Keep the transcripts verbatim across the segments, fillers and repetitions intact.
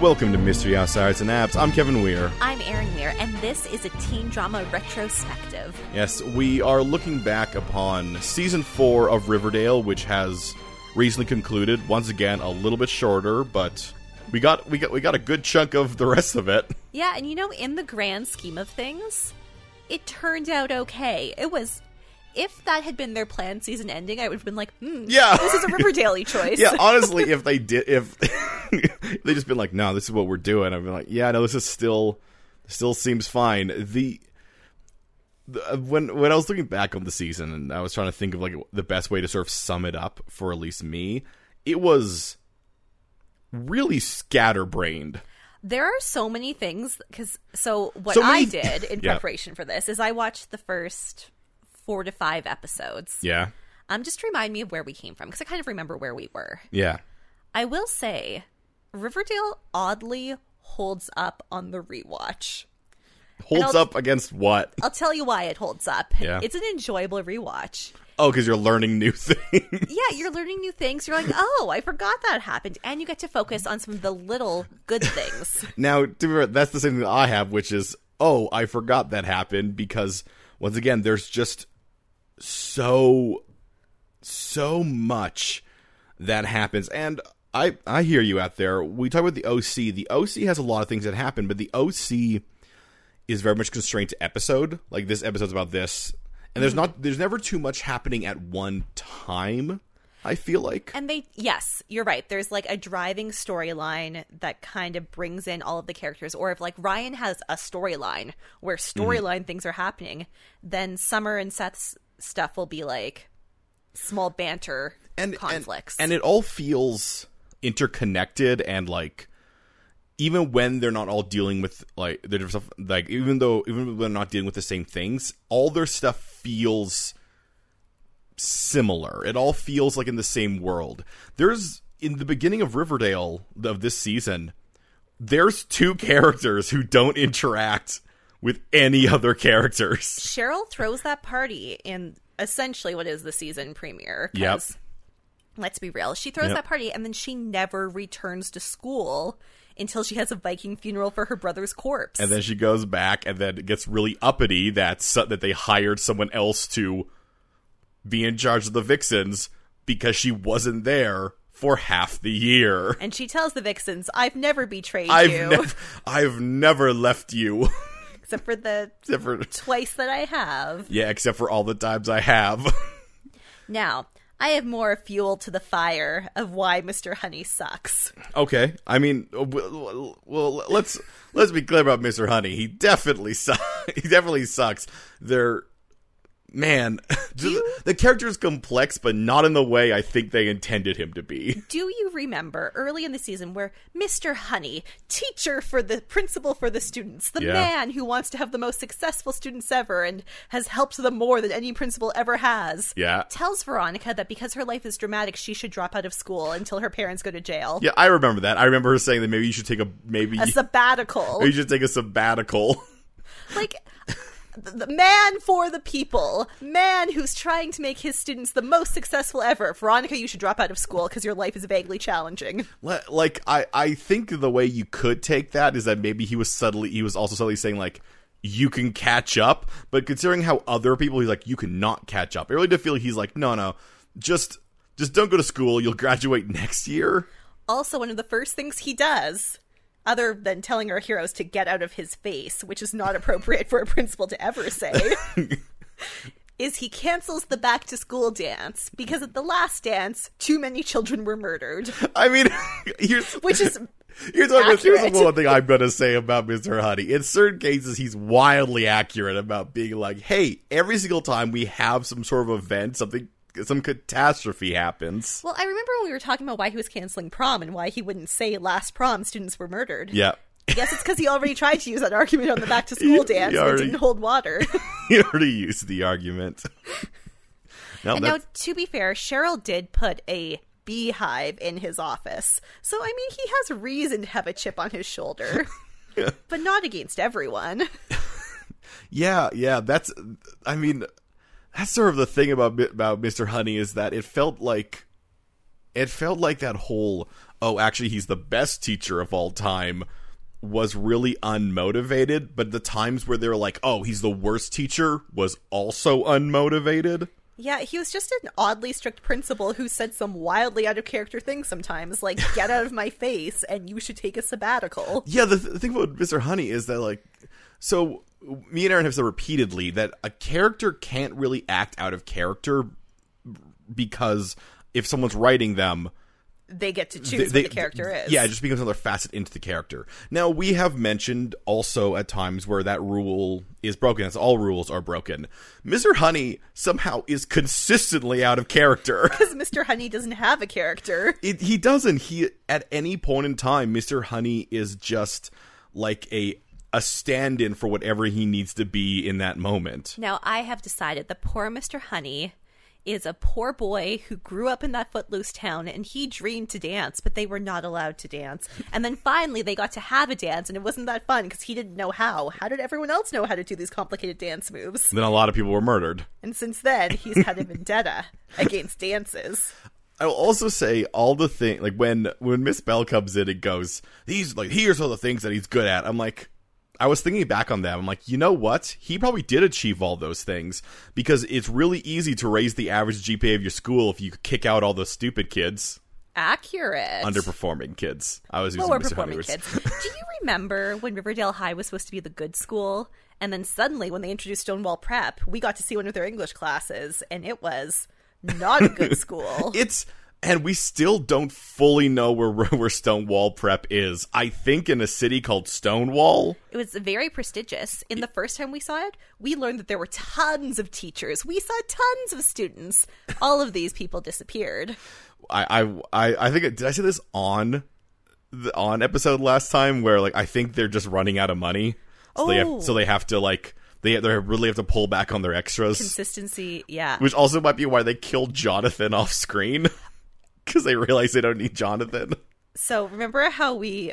Welcome to Mystery Outsiders and Abs. I'm Kevin Weir. I'm Erin Weir, and this is a teen drama retrospective. Yes, we are looking back upon season four of Riverdale, which has recently concluded. Once again, a little bit shorter, but we got we got we got a good chunk of the rest of it. Yeah, and you know, in the grand scheme of things, it turned out okay. It was. If that had been their planned season ending, I would have been like, hmm, yeah. This is a Riverdale-y choice. Yeah, honestly, if they did, if they just been like, no, this is what we're doing, I'd be like, yeah, no, this is still, still seems fine. The, the when when I was looking back on the season, and I was trying to think of like the best way to sort of sum it up for at least me, it was really scatterbrained. There are so many things, because so what so many- I did in yeah. preparation for this is I watched the first four to five episodes. Yeah. Um, just remind me of where we came from, because I kind of remember where we were. Yeah. I will say, Riverdale oddly holds up on the rewatch. Holds up against what? I'll tell you why it holds up. Yeah. It's an enjoyable rewatch. Oh, because you're learning new things. Yeah, you're learning new things. You're like, oh, I forgot that happened. And you get to focus on some of the little good things. Now, that's the same thing that I have, which is, oh, I forgot that happened, because, once again, there's just so so much that happens, and I I hear you out there. We talk about the O C. The O C has a lot of things that happen, but the O C is very much constrained to episode. Like, this episode's about this, and there's not there's never too much happening at one time, I feel like. And they yes, you're right. There's like a driving storyline that kind of brings in all of the characters, or if like Ryan has a storyline where storyline mm-hmm. things are happening, then Summer and Seth's stuff will be like small banter and conflicts, and, and it all feels interconnected, and like even when they're not all dealing with like their stuff, like even though even when they're not dealing with the same things, all their stuff feels similar. It all feels like in the same world. There's in the beginning of Riverdale of this season, there's two characters who don't interact with any other characters. Cheryl throws that party in essentially what is the season premiere. Yep. Let's be real. She throws yep. that party, and then she never returns to school until she has a Viking funeral for her brother's corpse. And then she goes back, and then it gets really uppity that, that they hired someone else to be in charge of the Vixens because she wasn't there for half the year. And she tells the Vixens, I've never betrayed I've you. Nev- I've never left you. Except for the except for, twice that I have. Yeah, except for all the times I have. Now, I have more fuel to the fire of why Mister Honey sucks. Okay, I mean, well, well let's let's be clear about Mister Honey. He definitely sucks. He definitely sucks. They're man, just, you, the character is complex, but not in the way I think they intended him to be. Do you remember early in the season where Mister Honey, teacher for the principal for the students, the yeah. man who wants to have the most successful students ever and has helped them more than any principal ever has, yeah. tells Veronica that because her life is dramatic, she should drop out of school until her parents go to jail? Yeah, I remember that. I remember her saying that maybe you should take a maybe a sabbatical. Maybe you should take a sabbatical. Like, the man for the people, man who's trying to make his students the most successful ever. Veronica, you should drop out of school because your life is vaguely challenging. Like, I, I think the way you could take that is that maybe he was subtly, he was also subtly saying, like, you can catch up. But considering how other people, he's like, you cannot catch up. I really did feel he's like, no, no, just, just don't go to school. You'll graduate next year. Also, one of the first things he does, other than telling our heroes to get out of his face, which is not appropriate for a principal to ever say, is he cancels the back-to-school dance because at the last dance, too many children were murdered. I mean, here's, which is here's, what, here's the one thing I'm going to say about Mister Honey. In certain cases, he's wildly accurate about being like, hey, every single time we have some sort of event, something some catastrophe happens. Well, I remember when we were talking about why he was canceling prom and why he wouldn't say last prom students were murdered. Yeah. I guess it's because he already tried to use that argument on the back to school dance already, and it didn't hold water. He already used the argument. No, and now, to be fair, Cheryl did put a beehive in his office. So, I mean, he has reason to have a chip on his shoulder. Yeah. But not against everyone. yeah, yeah. That's, I mean, that's sort of the thing about about Mister Honey, is that it felt like it felt like that whole, oh, actually, he's the best teacher of all time was really unmotivated, but the times where they were like, oh, he's the worst teacher was also unmotivated. Yeah, he was just an oddly strict principal who said some wildly out-of-character things sometimes, like, get out of my face, and you should take a sabbatical. Yeah, the, th- the thing about Mister Honey is that, like, so me and Erin have said repeatedly that a character can't really act out of character because if someone's writing them, they get to choose they, what the character they, is. Yeah, it just becomes another facet into the character. Now, we have mentioned also at times where that rule is broken. That's all rules are broken. Mister Honey somehow is consistently out of character. Because Mister Honey doesn't have a character. It, he doesn't. He at any point in time, Mister Honey is just like a... a stand-in for whatever he needs to be in that moment. Now, I have decided that poor Mister Honey is a poor boy who grew up in that footloose town, and he dreamed to dance, but they were not allowed to dance. And then finally they got to have a dance, and it wasn't that fun because he didn't know how. How did everyone else know how to do these complicated dance moves? And then a lot of people were murdered. And since then, he's had a vendetta against dances. I will also say all the things, like when, when Miss Bell comes in and goes, "These like here's all the things that he's good at." I'm like, I was thinking back on that. I'm like, you know what? He probably did achieve all those things because it's really easy to raise the average G P A of your school if you kick out all those stupid kids. Accurate. Underperforming kids. I was using Lower Mister performing kids. Do you remember when Riverdale High was supposed to be the good school? And then suddenly when they introduced Stonewall Prep, we got to see one of their English classes, and it was not a good school. It's... And we still don't fully know where, where Stonewall Prep is. I think in a city called Stonewall. It was very prestigious. In the first time we saw it, we learned that there were tons of teachers. We saw tons of students. All of these people disappeared. I, I, I think, did I say this on the on episode last time where, like, I think they're just running out of money. So, oh. they, have, so they have to, like... They they really have to pull back on their extras. Consistency, yeah. Which also might be why they killed Jonathan off screen. Because they realize they don't need Jonathan. So remember how we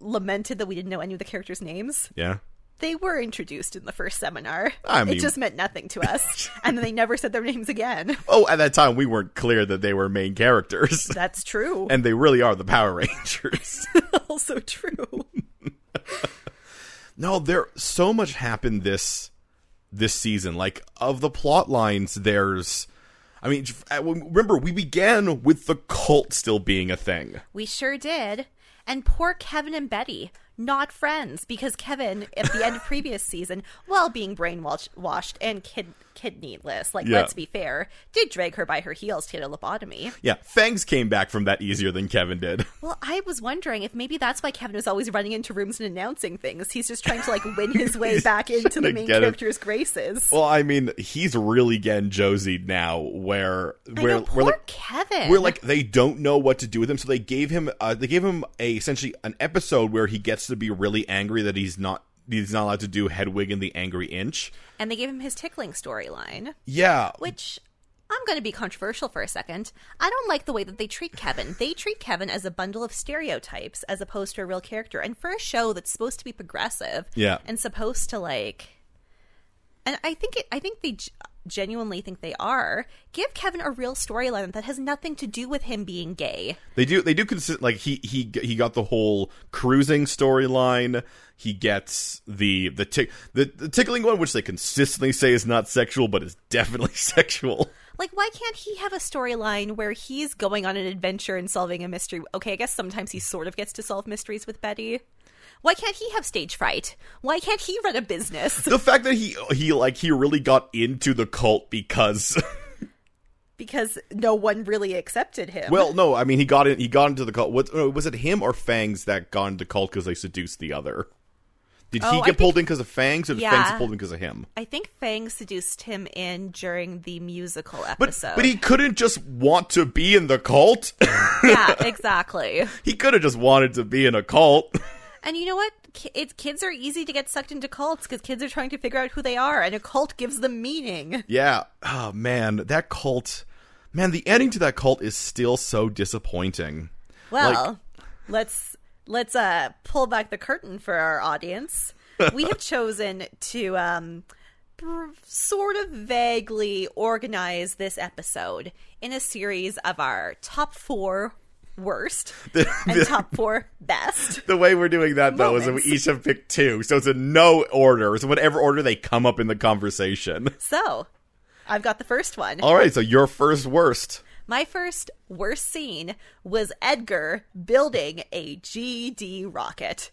lamented that we didn't know any of the characters' names? Yeah. They were introduced in the first seminar. I mean, it just meant nothing to us. And then they never said their names again. Oh, at that time, we weren't clear that they were main characters. That's true. And they really are the Power Rangers. Also true. No, there so much happened this this season. Like, of the plot lines, there's... I mean, remember, we began with the cult still being a thing. We sure did. And poor Kevin and Betty, not friends, because Kevin, at the end of previous season, while being brainwashed and kid- kidneyless, like, yeah. Let's be fair, did drag her by her heels to get a lobotomy. Yeah, Fangs came back from that easier than Kevin did. Well, I was wondering if maybe that's why Kevin was always running into rooms and announcing things. He's just trying to, like, win his way back into the main character's him. graces. Well, I mean, he's really getting Josied now, where... where I know, poor we're like, Kevin! We're like, they don't know what to do with him, so they gave him, uh, they gave him a, essentially an episode where he gets to be really angry that he's not he's not allowed to do Hedwig and the Angry Inch. And they gave him his tickling storyline. Yeah. Which, I'm going to be controversial for a second. I don't like the way that they treat Kevin. They treat Kevin as a bundle of stereotypes as opposed to a real character. And for a show that's supposed to be progressive yeah. and supposed to, like... And I think it, I think they... genuinely think they are, give Kevin a real storyline that has nothing to do with him being gay. They do they do consist, like he he he got the whole cruising storyline. He gets the the tick the, the tickling one, which they consistently say is not sexual but is definitely sexual. Like, why can't he have a storyline where he's going on an adventure and solving a mystery? Okay, I guess sometimes he sort of gets to solve mysteries with Betty. Why can't he have stage fright? Why can't he run a business? The fact that he, he like, he really got into the cult because... because no one really accepted him. Well, no, I mean, he got in, he got into the cult. What, was it him or Fangs that got into the cult because they seduced the other? Did oh, he get think, pulled in because of Fangs, or did yeah, Fangs get pulled in because of him? I think Fangs seduced him in during the musical episode. But, but he couldn't just want to be in the cult? Yeah, exactly. He could have just wanted to be in a cult. And you know what? It's, kids are easy to get sucked into cults because kids are trying to figure out who they are, and a cult gives them meaning. Yeah. Oh, man. That cult. Man, the ending to that cult is still so disappointing. Well, like... let's let's uh, pull back the curtain for our audience. We have chosen to um, sort of vaguely organize this episode in a series of our top four worst the, and the, top four best. The way we're doing that, though, moments. Is that we each have picked two. So it's in no order. It's whatever order they come up in the conversation. So I've got the first one. All right. So your first worst. My first worst scene was Edgar building a G D rocket.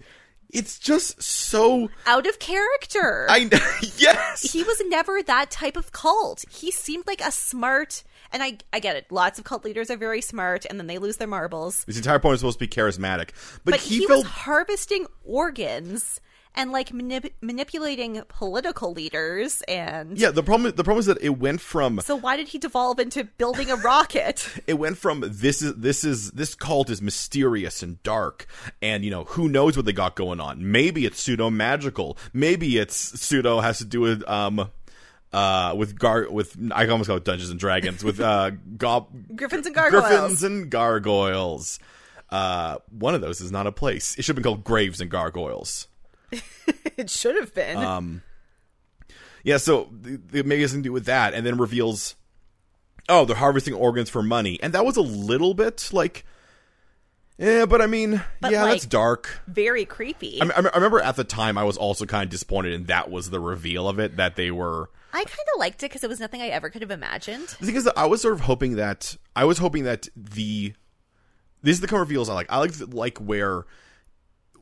It's just so... out of character. I Yes! He was never that type of cult. He seemed like a smart... And I, I get it. Lots of cult leaders are very smart, and then they lose their marbles. His entire point is supposed to be charismatic. But, but he, he felt... was harvesting organs... and, like, manip- manipulating political leaders and... Yeah, the problem, the problem is that it went from... So why did he devolve into building a rocket? It went from this is this is this cult is mysterious and dark. And, you know, who knows what they got going on. Maybe it's pseudo-magical. Maybe it's pseudo has to do with... um. Uh, with gar with I almost call it Dungeons and Dragons with uh go- Griffins and Gargoyles. Griffins and Gargoyles. Uh, one of those is not a place. It should have been called Graves and Gargoyles. It should have been. Um, yeah, so th- th- maybe it has something to do with that, and then reveals, oh, they're harvesting organs for money, and that was a little bit like, yeah, but I mean, but yeah, like, that's dark, very creepy. I, m- I remember at the time I was also kind of disappointed, and that was the reveal of it that they were. I kind of liked it because it was nothing I ever could have imagined. The thing is, that I was sort of hoping that I was hoping that the these are the kind of reveals I like. I like like where.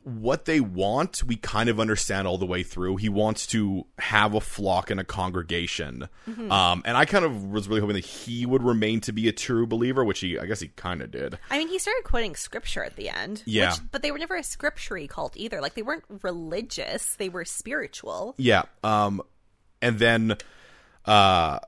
What they want, we kind of understand all the way through. He wants to have a flock and a congregation. Mm-hmm. Um, and I kind of was really hoping that he would remain to be a true believer, which he, I guess he kind of did. I mean, he started quoting scripture at the end. Yeah. Which, but they were never a scripture-y cult either. Like, they weren't religious. They were spiritual. Yeah. Um, and then... Uh,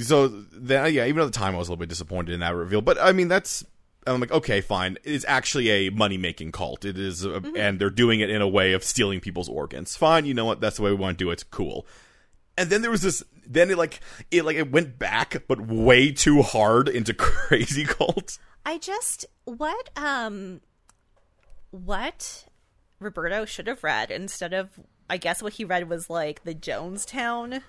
so, then, yeah, even at the time, I was a little bit disappointed in that reveal. But, I mean, that's... I'm like, okay, fine. It's actually a money-making cult. It is, a, mm-hmm. and they're doing it in a way of stealing people's organs. Fine, you know what? That's the way we want to do it. It's cool. And then there was this. Then it like it like it went back, but way too hard into crazy cult. I just what um what Roberto should have read instead of I guess what he read was like the Jonestown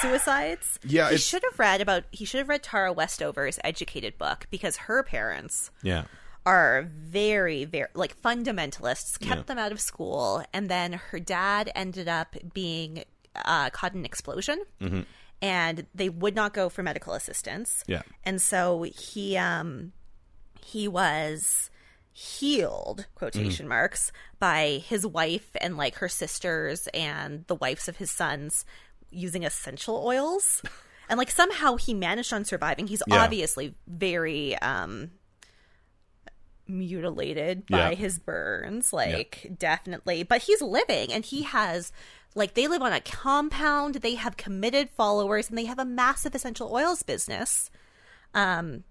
suicides. Yeah, he should have read about he should have read Tara Westover's educated book, because her parents yeah. are very, very like fundamentalists, kept yeah. them out of school, and then her dad ended up being uh, caught in an explosion, mm-hmm. and they would not go for medical assistance. Yeah, and so he um he was healed quotation mm-hmm. marks by his wife and like her sisters and the wives of his sons. Using essential oils, and like somehow he managed on surviving. He's yeah. obviously very um mutilated by yeah. his burns, like yeah. definitely, but he's living, and he has like they live on a compound, they have committed followers, and they have a massive essential oils business um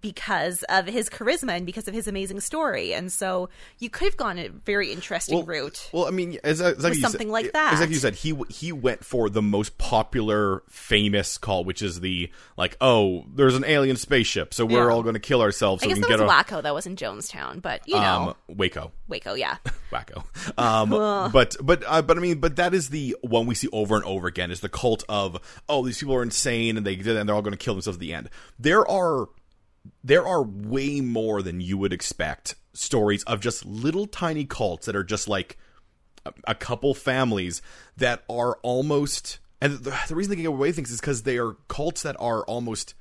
because of his charisma and because of his amazing story. And so you could have gone a very interesting well, route. Well, I mean, as, as like something said, like that. Exactly, you said he he went for the most popular, famous call, which is the like, oh, there's an alien spaceship, so we're yeah. all going to kill ourselves. So I guess we can that get was Waco. Our... That wasn't Jonestown, but you know, um, Waco, Waco, yeah, Waco. Um, but but uh, but I mean, but that is the one we see over and over again is the cult of oh, these people are insane and they did and they're all going to kill themselves at the end. There are. There are way more than you would expect stories of just little tiny cults that are just like a, a couple families that are almost... And the, the reason they get away with things is because they are cults that are almost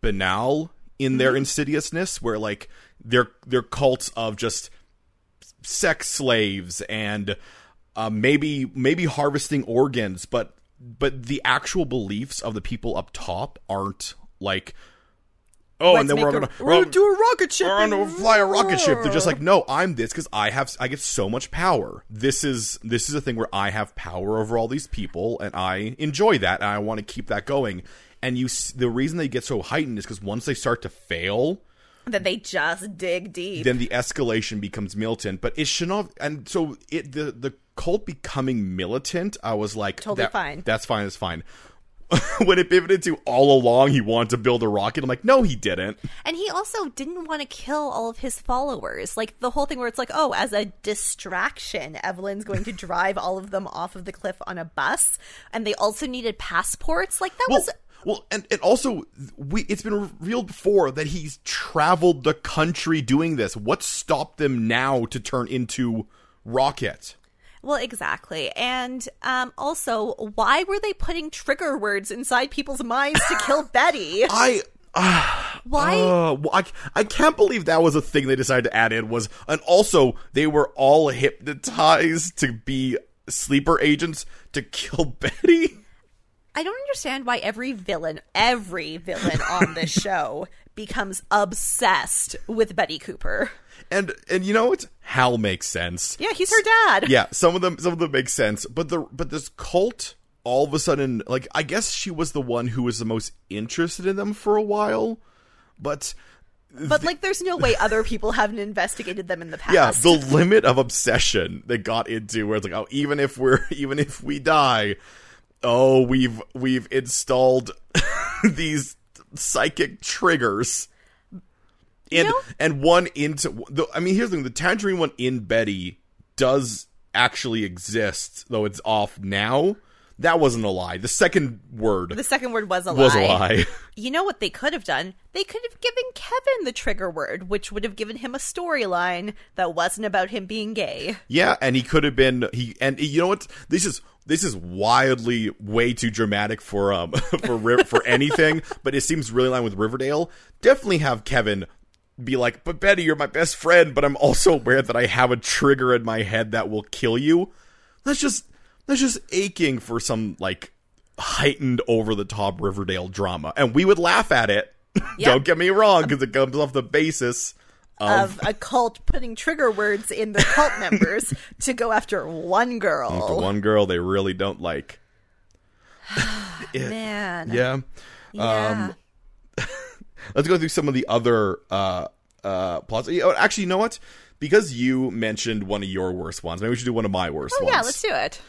banal in their mm-hmm. insidiousness, where like they're, they're cults of just sex slaves and uh, maybe maybe harvesting organs, but but the actual beliefs of the people up top aren't like... Oh, Let's and then we're, a, gonna, we're, we're gonna do a rocket ship. We're gonna fly a rocket ship. They're just like, no, I'm this because I have I get so much power. This is this is a thing where I have power over all these people, and I enjoy that, and I want to keep that going. And you, the reason they get so heightened is because once they start to fail, that they just dig deep. Then the escalation becomes militant, but it should not. And so it the the cult becoming militant. I was like, totally that, fine. That's fine. That's fine. when it pivoted to all along he wanted to build a rocket, I'm like, no, he didn't. And he also didn't want to kill all of his followers. Like, the whole thing where it's like, oh, as a distraction, Evelyn's going to drive all of them off of the cliff on a bus, and they also needed passports. Like, that well, was... Well, and, and also, we it's been revealed before that he's traveled the country doing this. What stopped them now to turn into rockets? Well, exactly. And um, also, why were they putting trigger words inside people's minds to kill Betty? I... Uh, why? Uh, well, I, I can't believe that was a thing they decided to add in. Was And also, they were all hypnotized to be sleeper agents to kill Betty? I don't understand why every villain, every villain on this show becomes obsessed with Betty Cooper. And and you know it's Hal makes sense. Yeah, he's her dad. Yeah, some of them some of them make sense, but the but this cult all of a sudden, like, I guess she was the one who was the most interested in them for a while, but But the, like there's no way other people haven't investigated them in the past. Yeah, the limit of obsession they got into where it's like, oh, even if we're even if we die, oh, we've we've installed these psychic triggers. And, you know? and one into, the, I mean, here's the thing, the tangerine one in Betty does actually exist, though it's off now. That wasn't a lie. The second word. The second word was a lie. Was a lie. You know what they could have done? They could have given Kevin the trigger word, which would have given him a storyline that wasn't about him being gay. Yeah, and he could have been, he, and you know what? This is, this is wildly way too dramatic for, um, for, for anything, but it seems really in line with Riverdale. Definitely have Kevin be like, but Betty, you're my best friend, but I'm also aware that I have a trigger in my head that will kill you. That's just that's just aching for some, like, heightened over the top Riverdale drama, and we would laugh at it. Yep. Don't get me wrong, because it comes off the basis of... of a cult putting trigger words in the cult members to go after one girl, the one girl they really don't like. it, Man, yeah, yeah. Um, Let's go through some of the other uh, uh, plots. Actually, you know what? Because you mentioned one of your worst ones, maybe we should do one of my worst oh, ones. Oh, yeah, let's do it.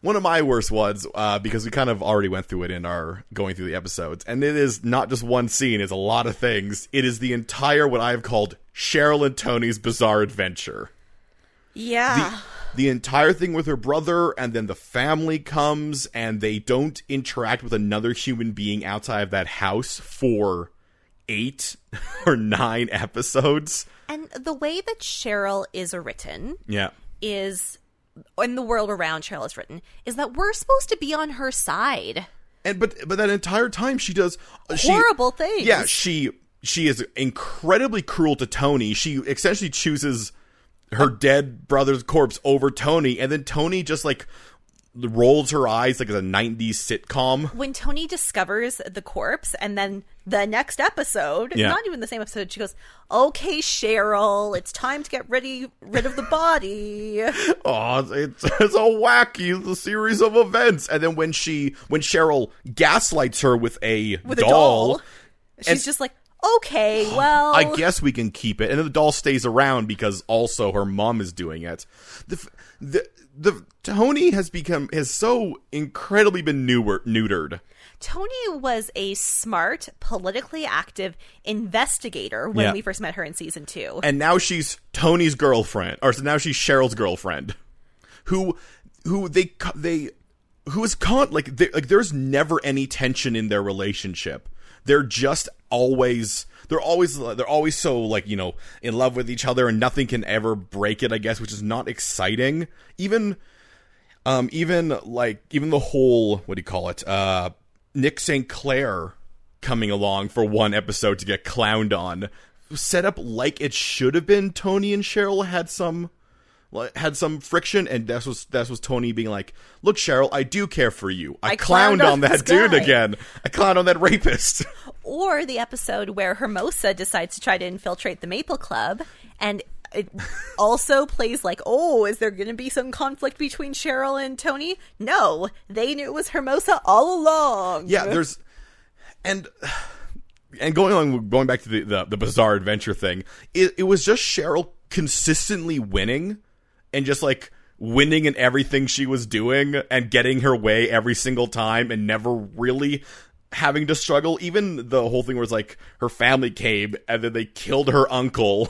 One of my worst ones, uh, because we kind of already went through it in our going through the episodes. And it is not just one scene. It's a lot of things. It is the entire, what I've called, Cheryl and Tony's Bizarre Adventure. Yeah. The, the entire thing with her brother, and then the family comes, and they don't interact with another human being outside of that house for... eight or nine episodes. And the way that Cheryl is written, yeah, is, and the world around Cheryl is written, is that we're supposed to be on her side. And but but that entire time she does horrible she, things. Yeah, she she is incredibly cruel to Tony. She essentially chooses her dead brother's corpse over Tony, and then Tony just like rolls her eyes like a nineties sitcom. When Tony discovers the corpse, and then the next episode, yeah. not even the same episode, she goes, okay, Cheryl, it's time to get rid, rid of the body. Oh, it's, it's a wacky series of events. And then when she, when Cheryl gaslights her with a, with doll, a doll, she's and, just like, okay, well... I guess we can keep it. And then the doll stays around because also her mom is doing it. The... the The Tony has become has so incredibly been newer, neutered. Tony was a smart, politically active investigator when yeah. we first met her in season two, and now she's Tony's girlfriend, or so now she's Cheryl's girlfriend, who who they they who is con like they, like there's never any tension in their relationship. They're just always. They're always they're always so, like, you know, in love with each other, and nothing can ever break it, I guess, which is not exciting. Even um even like even the whole, what do you call it? Uh Nick Saint Clair coming along for one episode to get clowned on, set up like it should have been Tony and Cheryl had some had some friction, and that was that was Tony being like, "Look, Cheryl, I do care for you. I, I clowned, clowned on, on that dude guy. again. I clowned on that rapist." Or the episode where Hermosa decides to try to infiltrate the Maple Club, and it also plays like, oh, is there going to be some conflict between Cheryl and Tony? No, they knew it was Hermosa all along. Yeah, there's and and going on going back to the the, the bizarre adventure thing, it, it was just Cheryl consistently winning. And just, like, winning in everything she was doing and getting her way every single time and never really having to struggle. Even the whole thing was like her family came and then they killed her uncle.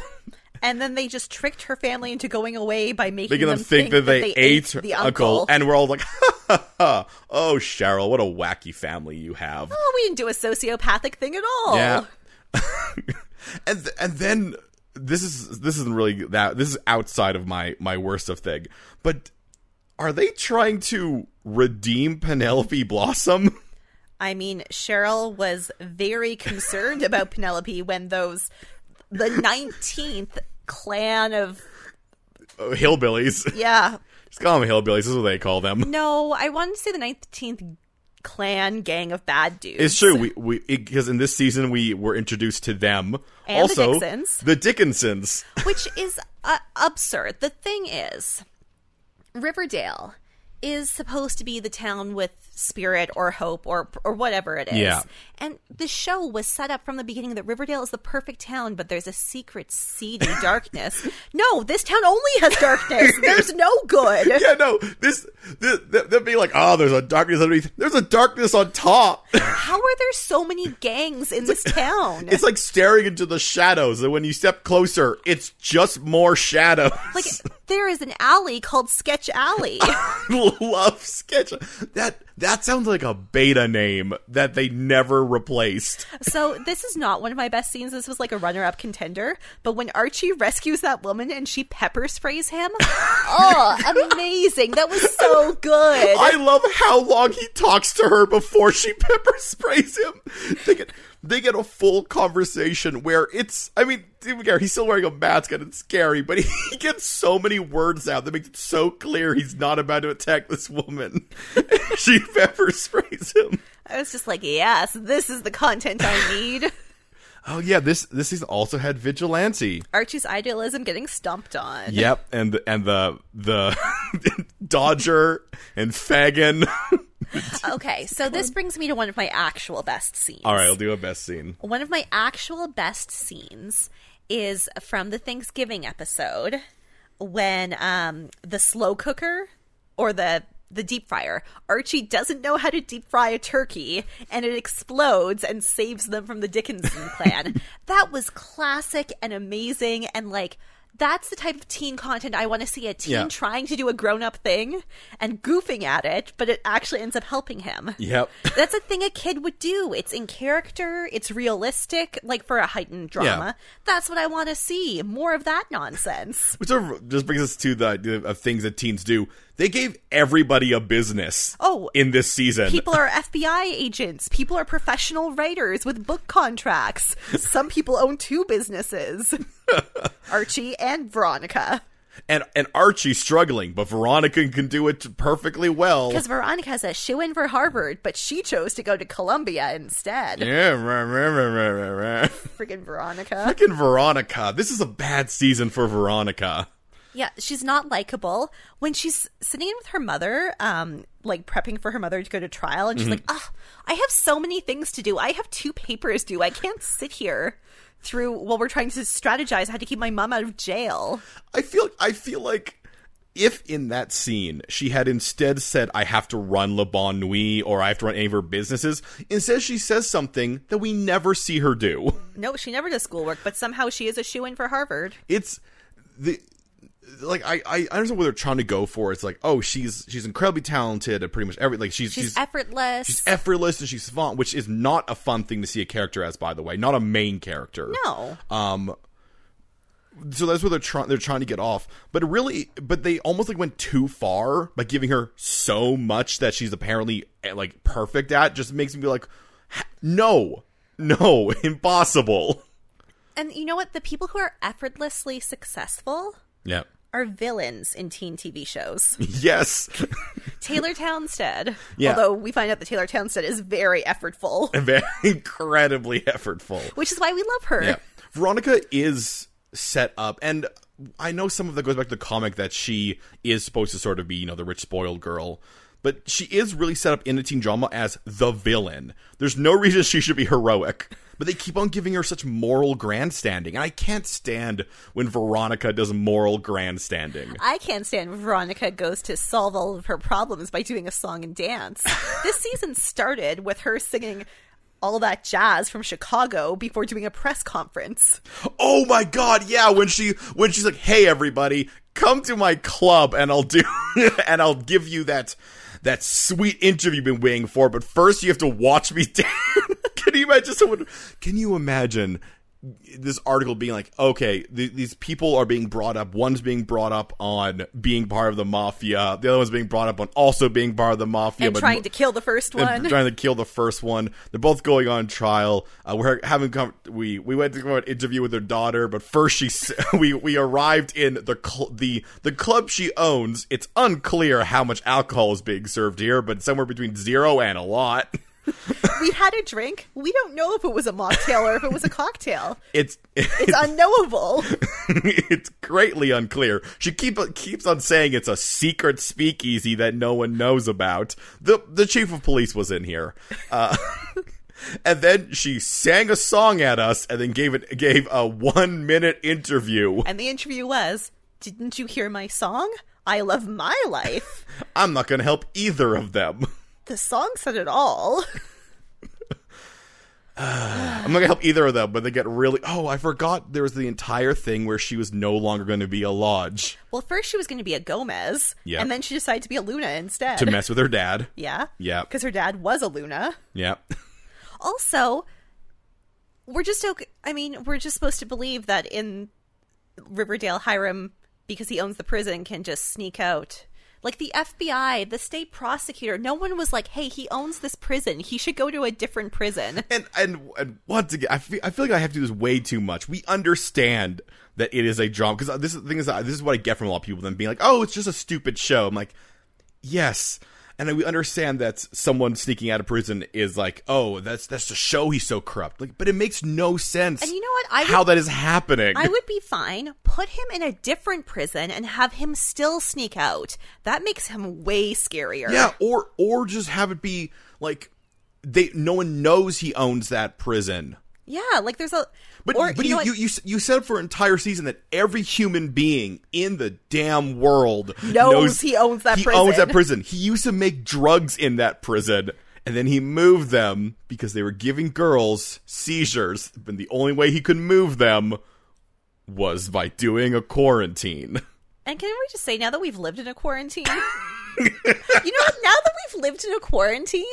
And then they just tricked her family into going away by making, making them, them think, think that, that they, they ate, ate the uncle. uncle. And we're all like, ha, ha, ha. Oh, Cheryl, what a wacky family you have. Oh, we didn't do a sociopathic thing at all. Yeah. and and then this is this isn't really that. This is outside of my, my worst of thing. But are they trying to redeem Penelope Blossom? I mean, Cheryl was very concerned about Penelope when those... The nineteenth clan of... Oh, hillbillies. Yeah. Just call them hillbillies. This is what they call them. No, I wanted to say the nineteenth clan gang of bad dudes. It's true. We we Because in this season, we were introduced to them. And also, the Dickinsons. The Dickinsons. Which is uh, absurd. The thing is, Riverdale is supposed to be the town with spirit or hope or or whatever it is. Yeah. And the show was set up from the beginning that Riverdale is the perfect town, but there's a secret, seedy darkness. No, this town only has darkness. There's no good. Yeah, no. This, this they'll be like, oh, there's a darkness underneath. There's a darkness on top. How are there so many gangs in it's this like, town? It's like staring into the shadows, and when you step closer, it's just more shadows. Like, there is an alley called Sketch Alley. Love Sketch. That that sounds like a beta name that they never replaced. So this is not one of my best scenes. This was like a runner-up contender. But when Archie rescues that woman and she pepper sprays him, oh, amazing. That was so good. I love how long he talks to her before she pepper sprays him. They get, they get a full conversation where it's, I mean, he's still wearing a mask and it's scary, but he gets so many words out that makes it so clear he's not about to attack this woman. She pepper sprays him. I was just like, yes, this is the content I need. Oh, yeah, this this season also had vigilante. Archie's idealism getting stomped on. Yep, and, and the, the Dodger and Fagin. Okay, so this brings me to one of my actual best scenes. All right, I'll do a best scene. One of my actual best scenes is from the Thanksgiving episode when um, the slow cooker or the... the deep fryer. Archie doesn't know how to deep fry a turkey and it explodes and saves them from the Dickinson clan. That was classic and amazing, and like that's the type of teen content I want to see. A teen yeah. trying to do a grown-up thing and goofing at it, but it actually ends up helping him. Yep. That's a thing a kid would do. It's in character. It's realistic, like for a heightened drama. Yeah. That's what I want to see. More of that nonsense. Which are, just brings us to the idea of things that teens do. They gave everybody a business oh, in this season. People are F B I agents. People are professional writers with book contracts. Some people own two businesses. Archie and Veronica. And and Archie's struggling, but Veronica can do it perfectly well. Because Veronica's a shoo-in for Harvard, but she chose to go to Columbia instead. Yeah, rah, rah, rah, rah, rah. Freaking Veronica. Freaking Veronica. This is a bad season for Veronica. Yeah, she's not likable. When she's sitting in with her mother, um, like prepping for her mother to go to trial, and she's mm-hmm. like, oh, I have so many things to do. I have two papers due. I can't sit here through while we're trying to strategize how to keep my mom out of jail. I feel, I feel like if in that scene she had instead said, I have to run Le Bon Nuit or I have to run any of her businesses, instead she says something that we never see her do. No, she never does schoolwork, but somehow she is a shoo-in for Harvard. It's... the. Like, I, I understand what they're trying to go for. It's like, oh, she's she's incredibly talented at pretty much every... Like she's, she's, she's effortless. She's effortless and she's fun, which is not a fun thing to see a character as, by the way. Not a main character. No. Um. So that's what they're trying they're trying to get off. But really... But they almost, like, went too far by giving her so much that she's apparently, like, perfect at. Just makes me be like, no. No. Impossible. And you know what? The people who are effortlessly successful... Yep. Are villains in teen T V shows. Yes. Taylor Townsend. Yeah. Although we find out that Taylor Townsend is very effortful. Very incredibly effortful. Which is why we love her. Yeah. Veronica is set up, and I know some of that goes back to the comic that she is supposed to sort of be, you know, the rich spoiled girl. But she is really set up in a teen drama as the villain. There's no reason she should be heroic. but they keep on giving her such moral grandstanding. And I can't stand when Veronica does moral grandstanding. I can't stand when Veronica goes to solve all of her problems by doing a song and dance. This season started with her singing all that jazz from Chicago before doing a press conference. Oh my God, yeah, when she when she's like, "Hey everybody, come to my club and I'll do and I'll give you that that sweet interview you've been waiting for, but first you have to watch me dance." Can you imagine someone Can you imagine this article being like, okay, th- these people are being brought up. One's being brought up on being part of the mafia. The other one's being brought up on also being part of the mafia. And but trying to kill the first one. Trying to kill the first one. They're both going on trial. Uh, we're having com- we we went to go an interview with their daughter, but first she we we arrived in the cl- the the club she owns. It's unclear how much alcohol is being served here, but somewhere between zero and a lot. We had a drink. We don't know if it was a mocktail or if it was a cocktail. It's it's, it's unknowable. It's greatly unclear. She keep, keeps on saying it's a secret speakeasy that no one knows about. The the chief of police was in here. Uh, and then she sang a song at us and then gave it gave a one-minute interview. And the interview was, "Didn't you hear my song? I love my life." I'm not going to help either of them. The song said it all. uh, I'm not going to help either of them, but they get really... Oh, I forgot there was the entire thing where she was no longer going to be a Lodge. Well, first she was going to be a Gomez, yep. And then she decided to be a Luna instead. To mess with her dad. Yeah. Yeah. Because her dad was a Luna. Yeah. Also, we're just... okay. I mean, we're just supposed to believe that in Riverdale, Hiram, because he owns the prison, can just sneak out... Like, the F B I, the state prosecutor, no one was like, hey, he owns this prison. He should go to a different prison. And and, and once again, I feel, I feel like I have to do this way too much. We understand that it is a drama. Because this is the thing is, this is what I get from a lot of people, them being like, oh, it's just a stupid show. I'm like, yes. And we understand that someone sneaking out of prison is like, oh, that's that's to show he's so corrupt. Like, but it makes no sense. And you know what? I would, how that is happening. I would be fine. Put him in a different prison and have him still sneak out. That makes him way scarier. Yeah, or or just have it be like they no one knows he owns that prison. Yeah, like there's a... But, or, but you, you, you, you, you set up for an entire season that every human being in the damn world knows, knows he owns that he prison. He owns that prison. He used to make drugs in that prison, and then he moved them because they were giving girls seizures, and the only way he could move them was by doing a quarantine. And can we just say, now that we've lived in a quarantine... You know, now that we've lived in a quarantine,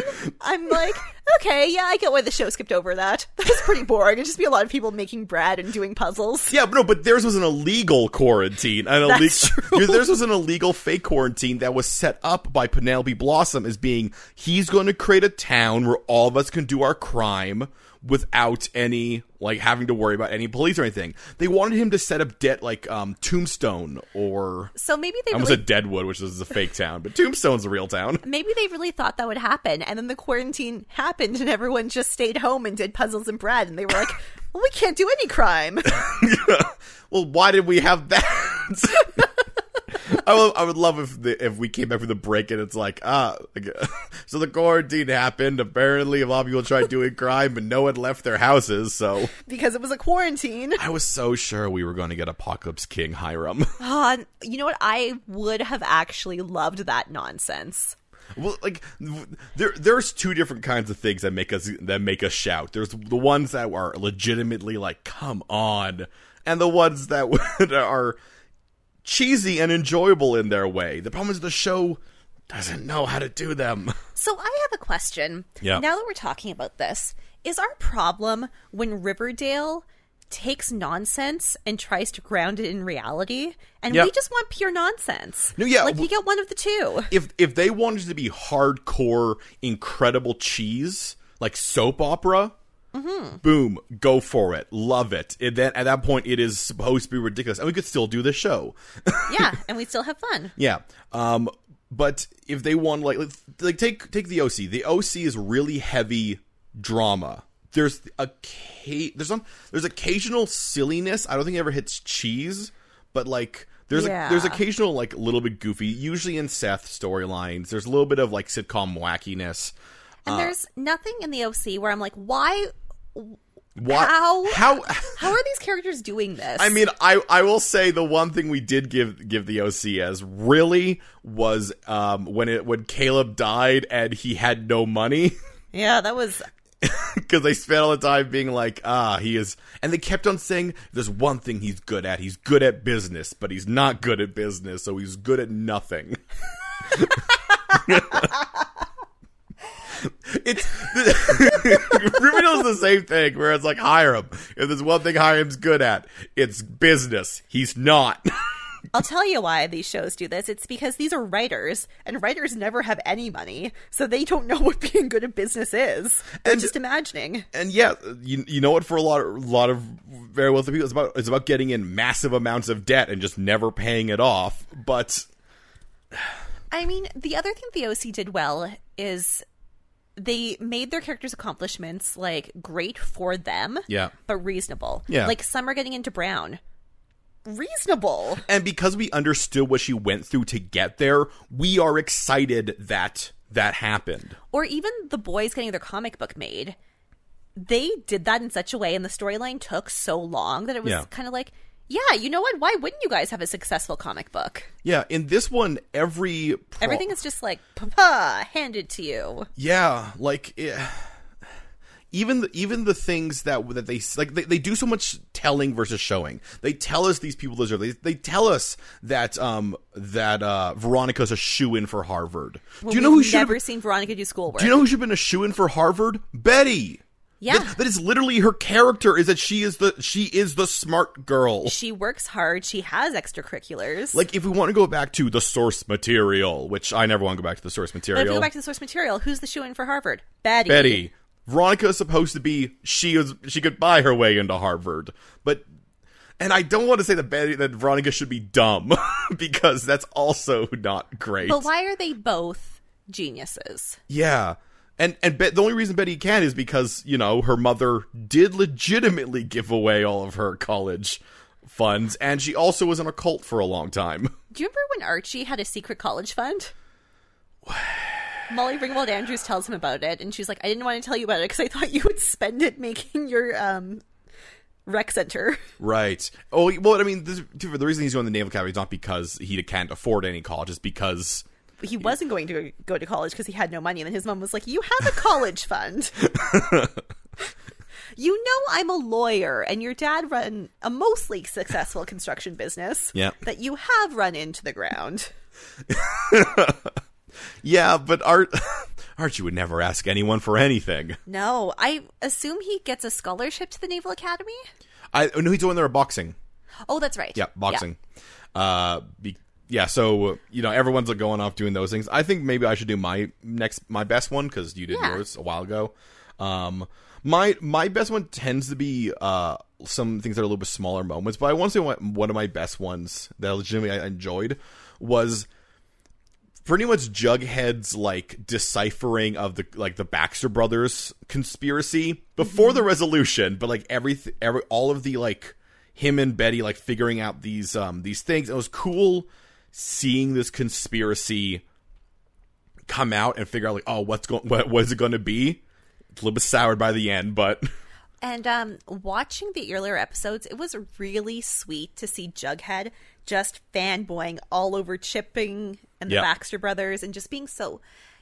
I'm like, okay, yeah, I get why the show skipped over that. That was pretty boring. It'd just be a lot of people making bread and doing puzzles. Yeah, but no, but theirs was an illegal quarantine. An illegal, That's true. Theirs was an illegal fake quarantine that was set up by Penelope Blossom as being, he's going to create a town where all of us can do our crime without any, like, having to worry about any police or anything. They wanted him to set up debt, like, um, Tombstone or... So maybe they I almost really... said Deadwood, which is a fake town, but Tombstone's a real town. Maybe they really thought that would happen, and then the quarantine happened, and everyone just stayed home and did puzzles and bread, and they were like, well, we can't do any crime. Well, why did we have that? I would, I would love if the, if we came back from the break and it's like, ah, so the quarantine happened. Apparently, a lot of people tried doing crime, but no one left their houses, so... Because it was a quarantine. I was so sure we were going to get Apocalypse King Hiram. Uh, you know what? I would have actually loved that nonsense. Well, like, there, there's two different kinds of things that make us that make us shout. There's the ones that are legitimately like, come on, and the ones that are... cheesy and enjoyable in their way. The problem is the show doesn't know how to do them. So I have a question. Yeah. Now that we're talking about this, is our problem when Riverdale takes nonsense and tries to ground it in reality, and yep. we just want pure nonsense? No, yeah, like you get one of the two. If if they wanted to be hardcore, incredible cheese, like soap opera. Mm-hmm. Boom, go for it, love it. And then at that point, it is supposed to be ridiculous, and we could still do the show. Yeah, and we still have fun. Yeah, um, but if they want, like, like take take the O C. The O C is really heavy drama. There's a there's some there's occasional silliness. I don't think it ever hits cheese, but like. There's yeah. a, there's occasional, like, little bit goofy. Usually in Seth storylines, there's a little bit of like sitcom wackiness, and uh, there's nothing in the O C where I'm like, why. What? How? How? How are these characters doing this? I mean, I, I will say the one thing we did give give the O C as really was um when it when Caleb died and he had no money. Yeah, that was. Because they spent all the time being like, ah, he is... And they kept on saying, there's one thing he's good at. He's good at business, but he's not good at business, so he's good at nothing. It's... Riverdale's the same thing, where it's like, hire him. If there's one thing hire him's good at, it's business. He's not. I'll tell you why these shows do this. It's because these are writers, and writers never have any money, so they don't know what being good at business is. They're and, just imagining. And yeah, you you know what? For a lot of, a lot of very wealthy people, it's about it's about getting in massive amounts of debt and just never paying it off. But I mean, the other thing the O C did well is they made their characters' accomplishments like great for them, yeah, but reasonable. Yeah, like Summer getting into Brown. Reasonable. And because we understood what she went through to get there, we are excited that that happened. Or even the boys getting their comic book made. They did that in such a way, and the storyline took so long that it was yeah. kind of like, yeah, you know what? Why wouldn't you guys have a successful comic book? Yeah, in this one, every... Pro- Everything is just like, papa, handed to you. Yeah, like... It- Even the, even the things that that they like, they, they do so much telling versus showing. They tell us these people deserve. They they tell us that um that uh, Veronica's a shoo-in for Harvard. Well, do you know who should never seen Veronica do schoolwork? Do you know who should have been a shoo-in for Harvard? Betty. Yeah, that, that is literally her character. Is that she is the she is the smart girl. She works hard. She has extracurriculars. Like if we want to go back to the source material, which I never want to go back to the source material. But if we go back to the source material, who's the shoo-in for Harvard? Betty. Betty. Veronica is supposed to be she is she could buy her way into Harvard, but and I don't want to say that Betty, that Veronica should be dumb because that's also not great. But why are they both geniuses? Yeah, and and Be- the only reason Betty can is because you know her mother did legitimately give away all of her college funds, and she also was in a cult for a long time. Do you remember when Archie had a secret college fund? Molly Ringwald Andrews tells him about it, and she's like, I didn't want to tell you about it because I thought you would spend it making your um, rec center. Right. Oh, well, I mean, this, for the reason he's going to the Naval Academy is not because he can't afford any college. It's because... He wasn't going to go to college because he had no money, and then his mom was like, you have a college fund. You know I'm a lawyer, and your dad ran a mostly successful construction business yeah. that you have run into the ground. Yeah, but Art Archie would never ask anyone for anything. No, I assume he gets a scholarship to the Naval Academy? I No, he's the one there boxing. Oh, that's right. Yeah, boxing. Yeah. Uh, be, yeah, so, you know, everyone's going off doing those things. I think maybe I should do my next, my best one, because you did yeah. yours a while ago. Um, my my best one tends to be uh, some things that are a little bit smaller moments, but I want to say one of my best ones that I legitimately enjoyed was... Pretty much Jughead's, like, deciphering of the, like, the Baxter Brothers conspiracy before mm-hmm. the resolution, but, like, every, every, all of the, like, him and Betty, like, figuring out these, um, these things. It was cool seeing this conspiracy come out and figure out, like, oh, what's going, what, what is it going to be? It's a little bit soured by the end, but... And um, watching the earlier episodes, it was really sweet to see Jughead just fanboying all over Chipping and the yep. Baxter Brothers and just being so,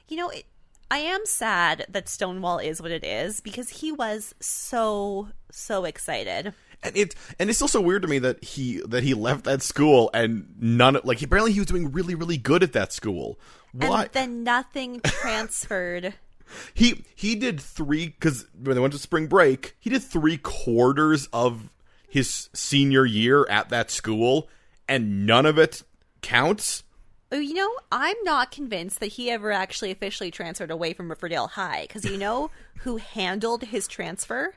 you know, it, I am sad that Stonewall is what it is because he was so, so excited. And it and it's also weird to me that he that he left that school and none – like apparently he was doing really, really good at that school. Why? And then nothing transferred – He he did three because when they went to spring break, he did three quarters of his senior year at that school, and none of it counts. You know, I'm not convinced that he ever actually officially transferred away from Riverdale High because you know who handled his transfer?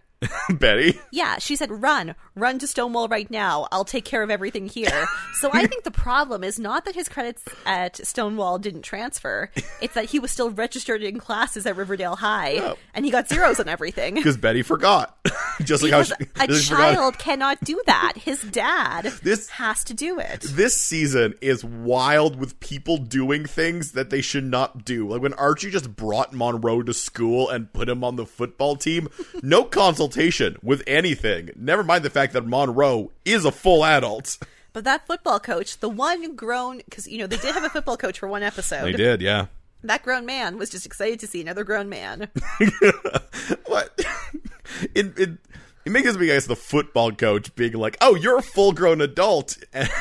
Betty. Yeah, she said, "Run, run to Stonewall right now. I'll take care of everything here." So I think the problem is not that his credits at Stonewall didn't transfer; it's that he was still registered in classes at Riverdale High, oh. and he got zeros on everything because Betty forgot. Just like because how she, a just child cannot do that. His dad this, has to do it. This season is wild with people doing things that they should not do. Like when Archie just brought Monroe to school and put him on the football team. No consultation. consultation with anything. Never mind the fact that Monroe is a full adult. But that football coach, the one grown, because, you know, they did have a football coach for one episode. They did, yeah. That grown man was just excited to see another grown man. What? It, it, it makes me guess the football coach being like, oh, you're a full-grown adult.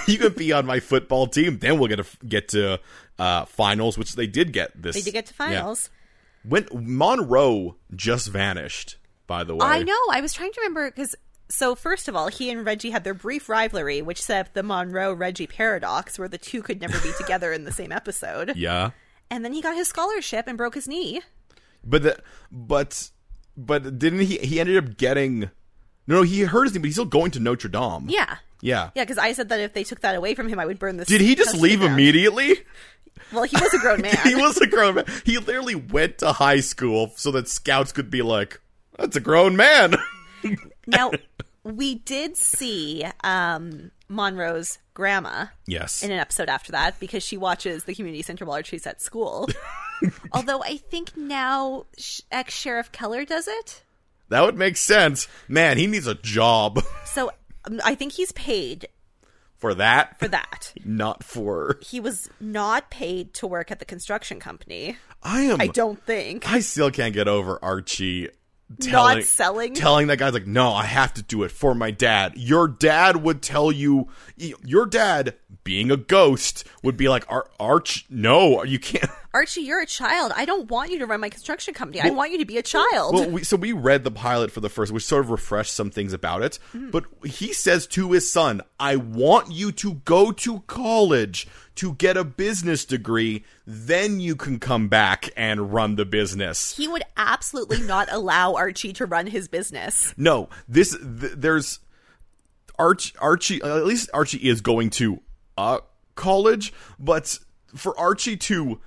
You could be on my football team. Then we'll get to, get to uh, finals, which they did get this. They did get to finals. Yeah. When Monroe just vanished, by the way. I know. I was trying to remember because... So, first of all, he and Reggie had their brief rivalry, which set up the Monroe-Reggie paradox, where the two could never be together in the same episode. Yeah. And then he got his scholarship and broke his knee. But, the, but, but didn't he, he ended up getting, no, he hurt his knee, but he's still going to Notre Dame. Yeah. Yeah. Yeah, because I said that if they took that away from him, I would burn this. Did he just leave down. Immediately? Well, he was a grown man. He was a grown man. He literally went to high school so that scouts could be like, that's a grown man. Now, we did see um, Monroe's grandma yes. in an episode after that because she watches the community center while she's at school. Although I think now ex-Sheriff Keller does it. That would make sense. Man, he needs a job. So um, I think he's paid. For that? For that. Not for... He was not paid to work at the construction company. I am... I don't think. I still can't get over Archie... Telling, not selling telling that guy's like, no, I have to do it for my dad. Your dad would tell you, your dad being a ghost would be like, Ar- Arch, no, you can't. Archie, you're a child. I don't want you to run my construction company. Well, I want you to be a child. Well, we, so we read the pilot for the first, which sort of refreshed some things about it. Mm. But he says to his son, I want you to go to college to get a business degree, then you can come back and run the business. He would absolutely not allow Archie to run his business. No, this th- there's Arch, Archie, at least Archie is going to uh, college, but for Archie to,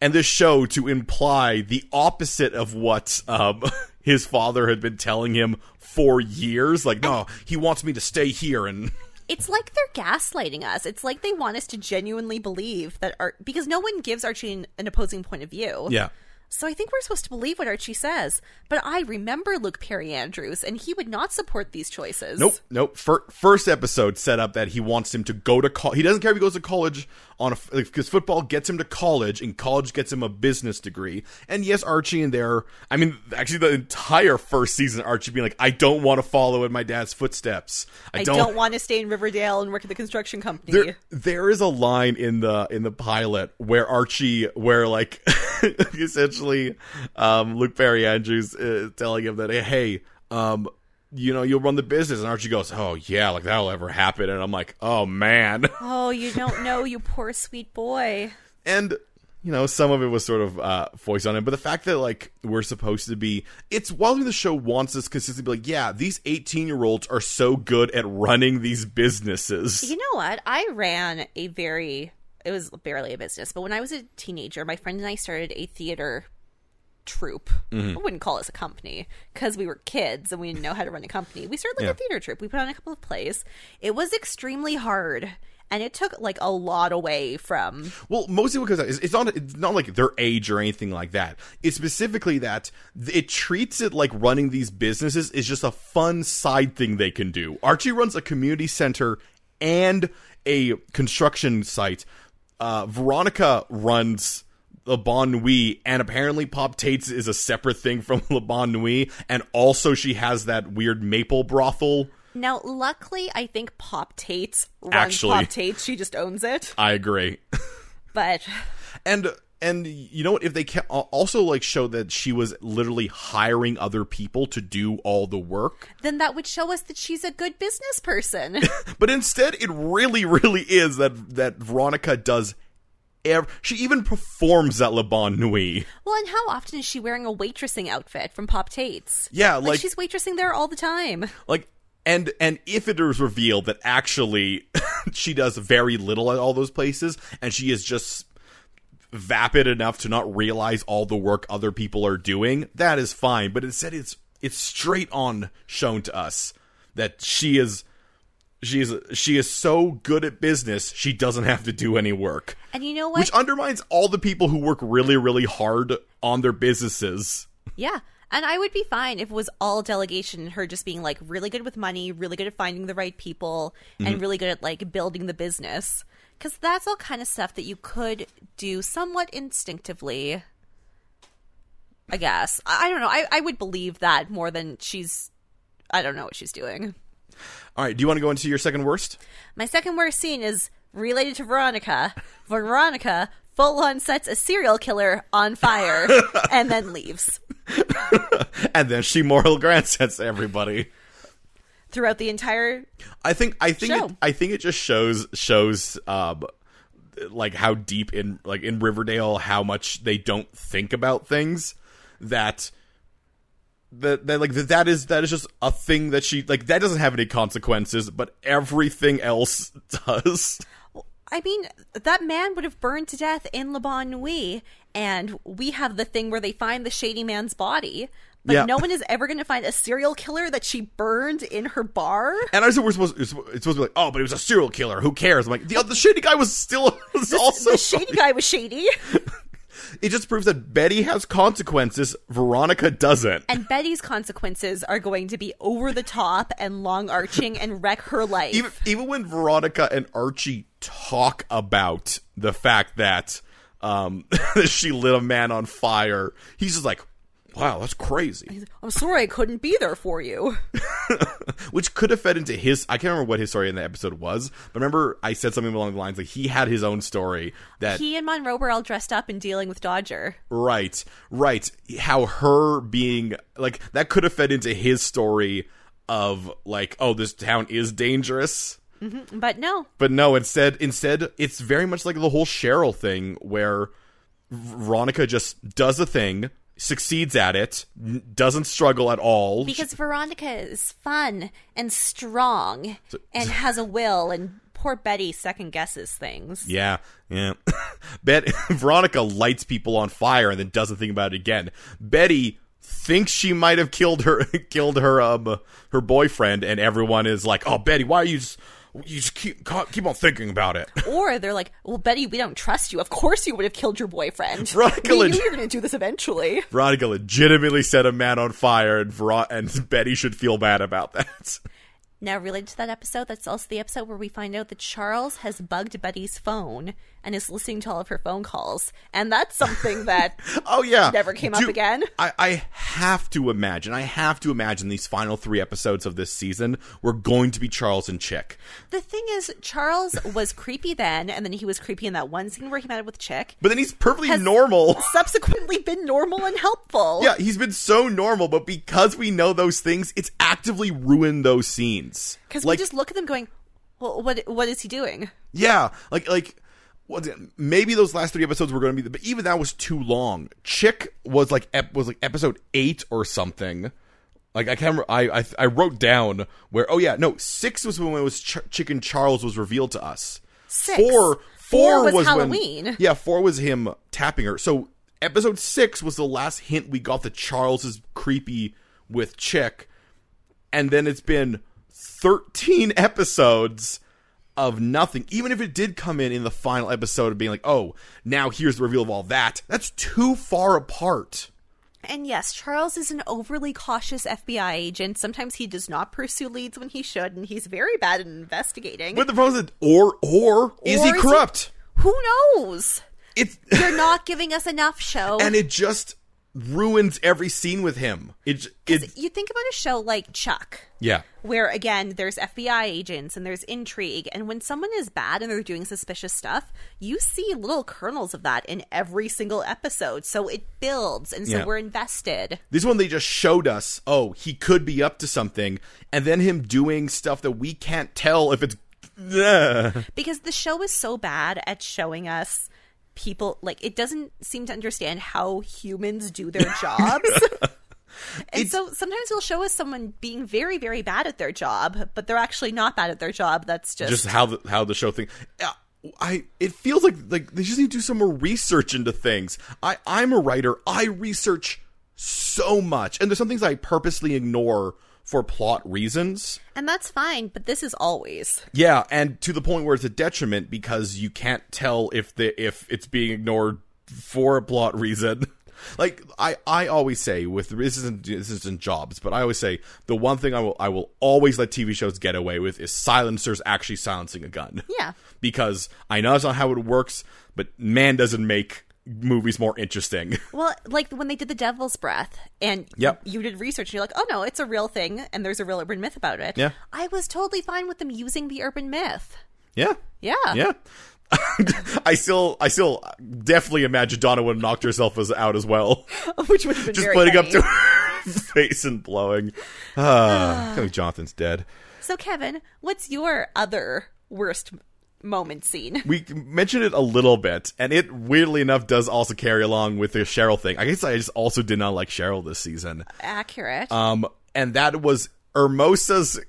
and this show to imply the opposite of what um, his father had been telling him for years, like, no, he wants me to stay here and... It's like they're gaslighting us. It's like they want us to genuinely believe that Ar- because no one gives Archie an, an opposing point of view. Yeah. So I think we're supposed to believe what Archie says. But I remember Luke Perry Andrews, and he would not support these choices. Nope, nope. Fir- first episode set up that he wants him to go to college. He doesn't care if he goes to college on a- because football gets him to college, and college gets him a business degree. And yes, Archie in there. I mean, actually, the entire first season, Archie being like, I don't want to follow in my dad's footsteps. I, I don't-, don't want to stay in Riverdale and work at the construction company. There, there is a line in the in the pilot where Archie, where like essentially. Um, Luke Perry Andrews is telling him that, hey, um, you know, you'll run the business. And Archie goes, oh, yeah, like that'll ever happen. And I'm like, oh, man. Oh, you don't know, you poor, sweet boy. And, you know, some of it was sort of uh, voiced on him. But the fact that, like, we're supposed to be, it's while the show wants us consistently to be like, yeah, these eighteen-year-olds are so good at running these businesses. You know what? I ran a very... It was barely a business, but when I was a teenager, my friend and I started a theater troupe. Mm-hmm. I wouldn't call us a company because we were kids and we didn't know how to run a company. We started like yeah. a theater troupe. We put on a couple of plays. It was extremely hard, and it took like a lot away from. Well, mostly because it's not it's not like their age or anything like that. It's specifically that it treats it like running these businesses is just a fun side thing they can do. Archie runs a community center and a construction site. Uh, Veronica runs Le Bon Nuit, and apparently Pop Tate's is a separate thing from Le Bon Nuit, and also she has that weird maple brothel. Now, luckily, I think Pop Tate's runs Actually, Pop Tate's. She just owns it. I agree. But... And... And you know what? If they can also like show that she was literally hiring other people to do all the work, then that would show us that she's a good business person. But instead, it really, really is that that Veronica does. Ev- she even performs at Le Bon Nuit. Well, and how often is she wearing a waitressing outfit from Pop Tate's? Yeah, like, like she's waitressing there all the time. Like. And and if it is revealed that actually she does very little at all those places, and she is just. Vapid enough to not realize all the work other people are doing, that is fine. But instead, it's it's straight on shown to us that she is she is she is so good at business she doesn't have to do any work. And you know what? Which undermines all the people who work really, really hard on their businesses. Yeah. And I would be fine if it was all delegation and her just being like really good with money, really good at finding the right people, mm-hmm. and really good at like building the business. Because that's all kind of stuff that you could do somewhat instinctively, I guess. I, I don't know. I, I would believe that more than she's – I don't know what she's doing. All right. Do you want to go into your second worst? My second worst scene is related to Veronica. Veronica full-on sets a serial killer on fire and then leaves. And then she moral grandsets everybody. Throughout the entire, I think, I think, it, I think it just shows shows um, like how deep in like in Riverdale how much they don't think about things that that, that like that, that is that is just a thing that she like that doesn't have any consequences, but everything else does. I mean, that man would have burned to death in Le Bon Nuit, and we have the thing where they find the shady man's body. Like, yeah. No one is ever going to find a serial killer that she burned in her bar. And I said we're supposed, it's supposed to be like, oh, but it was a serial killer. Who cares? I'm like, the, the shady guy was still was this, also The shady funny. guy was shady. It just proves that Betty has consequences. Veronica doesn't. And Betty's consequences are going to be over the top and long arching and wreck her life. Even, even when Veronica and Archie talk about the fact that um, she lit a man on fire, he's just like, wow, that's crazy. I'm sorry I couldn't be there for you. Which could have fed into his... I can't remember what his story in the episode was, but remember I said something along the lines like he had his own story that... He and Monroe were all dressed up and dealing with Dodger. Right, right. How her being... Like, that could have fed into his story of like, oh, this town is dangerous. Mm-hmm. But no. But no, instead, instead, it's very much like the whole Cheryl thing where Veronica just does a thing... Succeeds at it, doesn't struggle at all. Because Veronica is fun and strong so, and has a will, and poor Betty second guesses things. Yeah, yeah. Bet- Veronica lights people on fire and then doesn't think about it again. Betty thinks she might have killed her, killed her, um, her boyfriend, and everyone is like, "Oh, Betty, why are you?" Just- You just keep keep on thinking about it. Or they're like, well, Betty, we don't trust you. Of course you would have killed your boyfriend. Veronica we leg- knew you were going to do this eventually. Veronica legitimately set a man on fire, and, Ver- and Betty should feel bad about that. Now, related to that episode, that's also the episode where we find out that Charles has bugged Betty's phone and is listening to all of her phone calls. And that's something that oh, yeah. never came Dude, up again. I, I have to imagine, I have to imagine these final three episodes of this season were going to be Charles and Chick. The thing is, Charles was creepy then, and then he was creepy in that one scene where he met up with Chick. But then he's perfectly normal. Subsequently been normal and helpful. Yeah, he's been so normal, but because we know those things, it's actively ruined those scenes. Because like, we just look at them going, well, what what is he doing? Yeah, like like maybe those last three episodes were going to be, but even that was too long. Chick was like ep, was like episode eight or something. Like I can't remember, I, I I wrote down where oh yeah no six was when it was Ch- Chick and Charles was revealed to us. Six. Four four, four was, was Halloween. When, yeah, four was him tapping her. So episode six was the last hint we got that Charles is creepy with Chick, and then it's been thirteen episodes of nothing. Even if it did come in in the final episode of being like, oh, now here's the reveal of all that, that's too far apart. And yes, Charles is an overly cautious F B I agent. Sometimes he does not pursue leads when he should, and he's very bad at investigating. But the problem is, or, or, or is he corrupt? Is he, who knows? It's, you're not giving us enough, show. And it just ruins every scene with him. It, it you think about a show like Chuck, yeah, where again there's F B I agents and there's intrigue, and when someone is bad and they're doing suspicious stuff, you see little kernels of that in every single episode, so it builds, and so yeah. we're invested. This one, they just showed us, oh, he could be up to something, and then him doing stuff that we can't tell if it's because the show is so bad at showing us people, like, it doesn't seem to understand how humans do their jobs. And it's, so sometimes it'll show us someone being very, very bad at their job, but they're actually not bad at their job. That's just just how the, how the show thing. I it feels like like they just need to do some more research into things. I I'm a writer. I research so much, and there's some things I purposely ignore for plot reasons, and that's fine, but this is always yeah and to the point where it's a detriment because you can't tell if the if it's being ignored for a plot reason. Like I, I always say with this isn't this isn't Jobs, but I always say the one thing I will I will always let T V shows get away with is silencers actually silencing a gun. Yeah. Because I know that's not how it works, but man, does it make movies more interesting. Well, like when they did The Devil's Breath and yep. you did research and you're like, oh no, it's a real thing and there's a real urban myth about it. Yeah. I was totally fine with them using the urban myth. Yeah. Yeah. Yeah. I still, I still definitely imagine Donna would have knocked herself as, out as well. Which would have been just very putting funny. Up to her face and blowing. Ah, I think Jonathan's dead. So, Kevin, what's your other worst moment scene? We mentioned it a little bit, and it weirdly enough does also carry along with the Cheryl thing. I guess I just also did not like Cheryl this season. Accurate. Um, and that was Hermosa's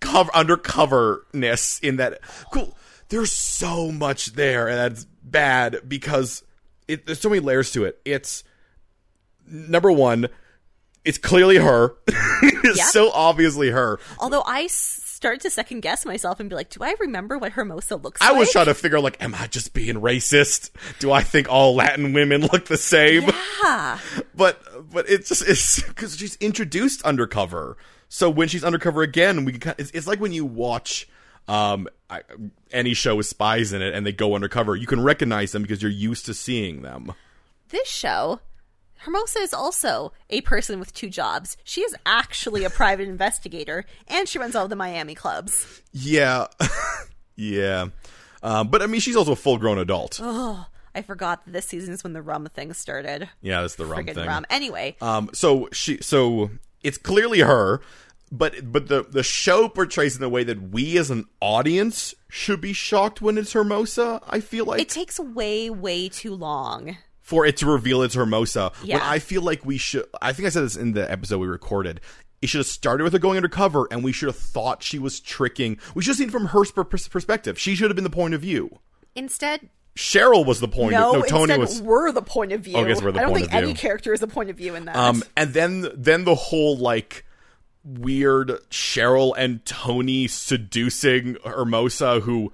cover undercoverness in that. Cool. There's so much there, and that's bad because it, there's so many layers to it. It's, number one, it's clearly her. It's yeah. so obviously her. Although I started to second-guess myself and be like, do I remember what Hermosa looks I like? I was trying to figure out, like, am I just being racist? Do I think all Latin women look the same? Yeah. But, but it's just, it's because she's introduced undercover. So when she's undercover again, we can, it's, it's like when you watch... Um, I, any show with spies in it and they go undercover, you can recognize them because you're used to seeing them. This show, Hermosa is also a person with two jobs. She is actually a private investigator and she runs all the Miami clubs. Yeah. Yeah. Um, but I mean, she's also a full grown adult. Oh, I forgot that this season is when the rum thing started. Yeah, that's the rum Friggin' thing. Rum. Anyway. Um, so she, so it's clearly her. But but the, the show portrays in the way that we as an audience should be shocked when it's Hermosa, I feel like. It takes way, way too long. For it to reveal it's Hermosa. Yeah. When I feel like we should... I think I said this in the episode we recorded. It should have started with her going undercover, and we should have thought she was tricking... We should have seen from her perspective. She should have been the point of view. Instead... Cheryl was the point no, of view. No, Tony was. We're the point of view. Oh, I guess we're the I don't point think of view. Any character is the point of view in that. Um, and then then the whole, like... weird Cheryl and Tony seducing Hermosa, who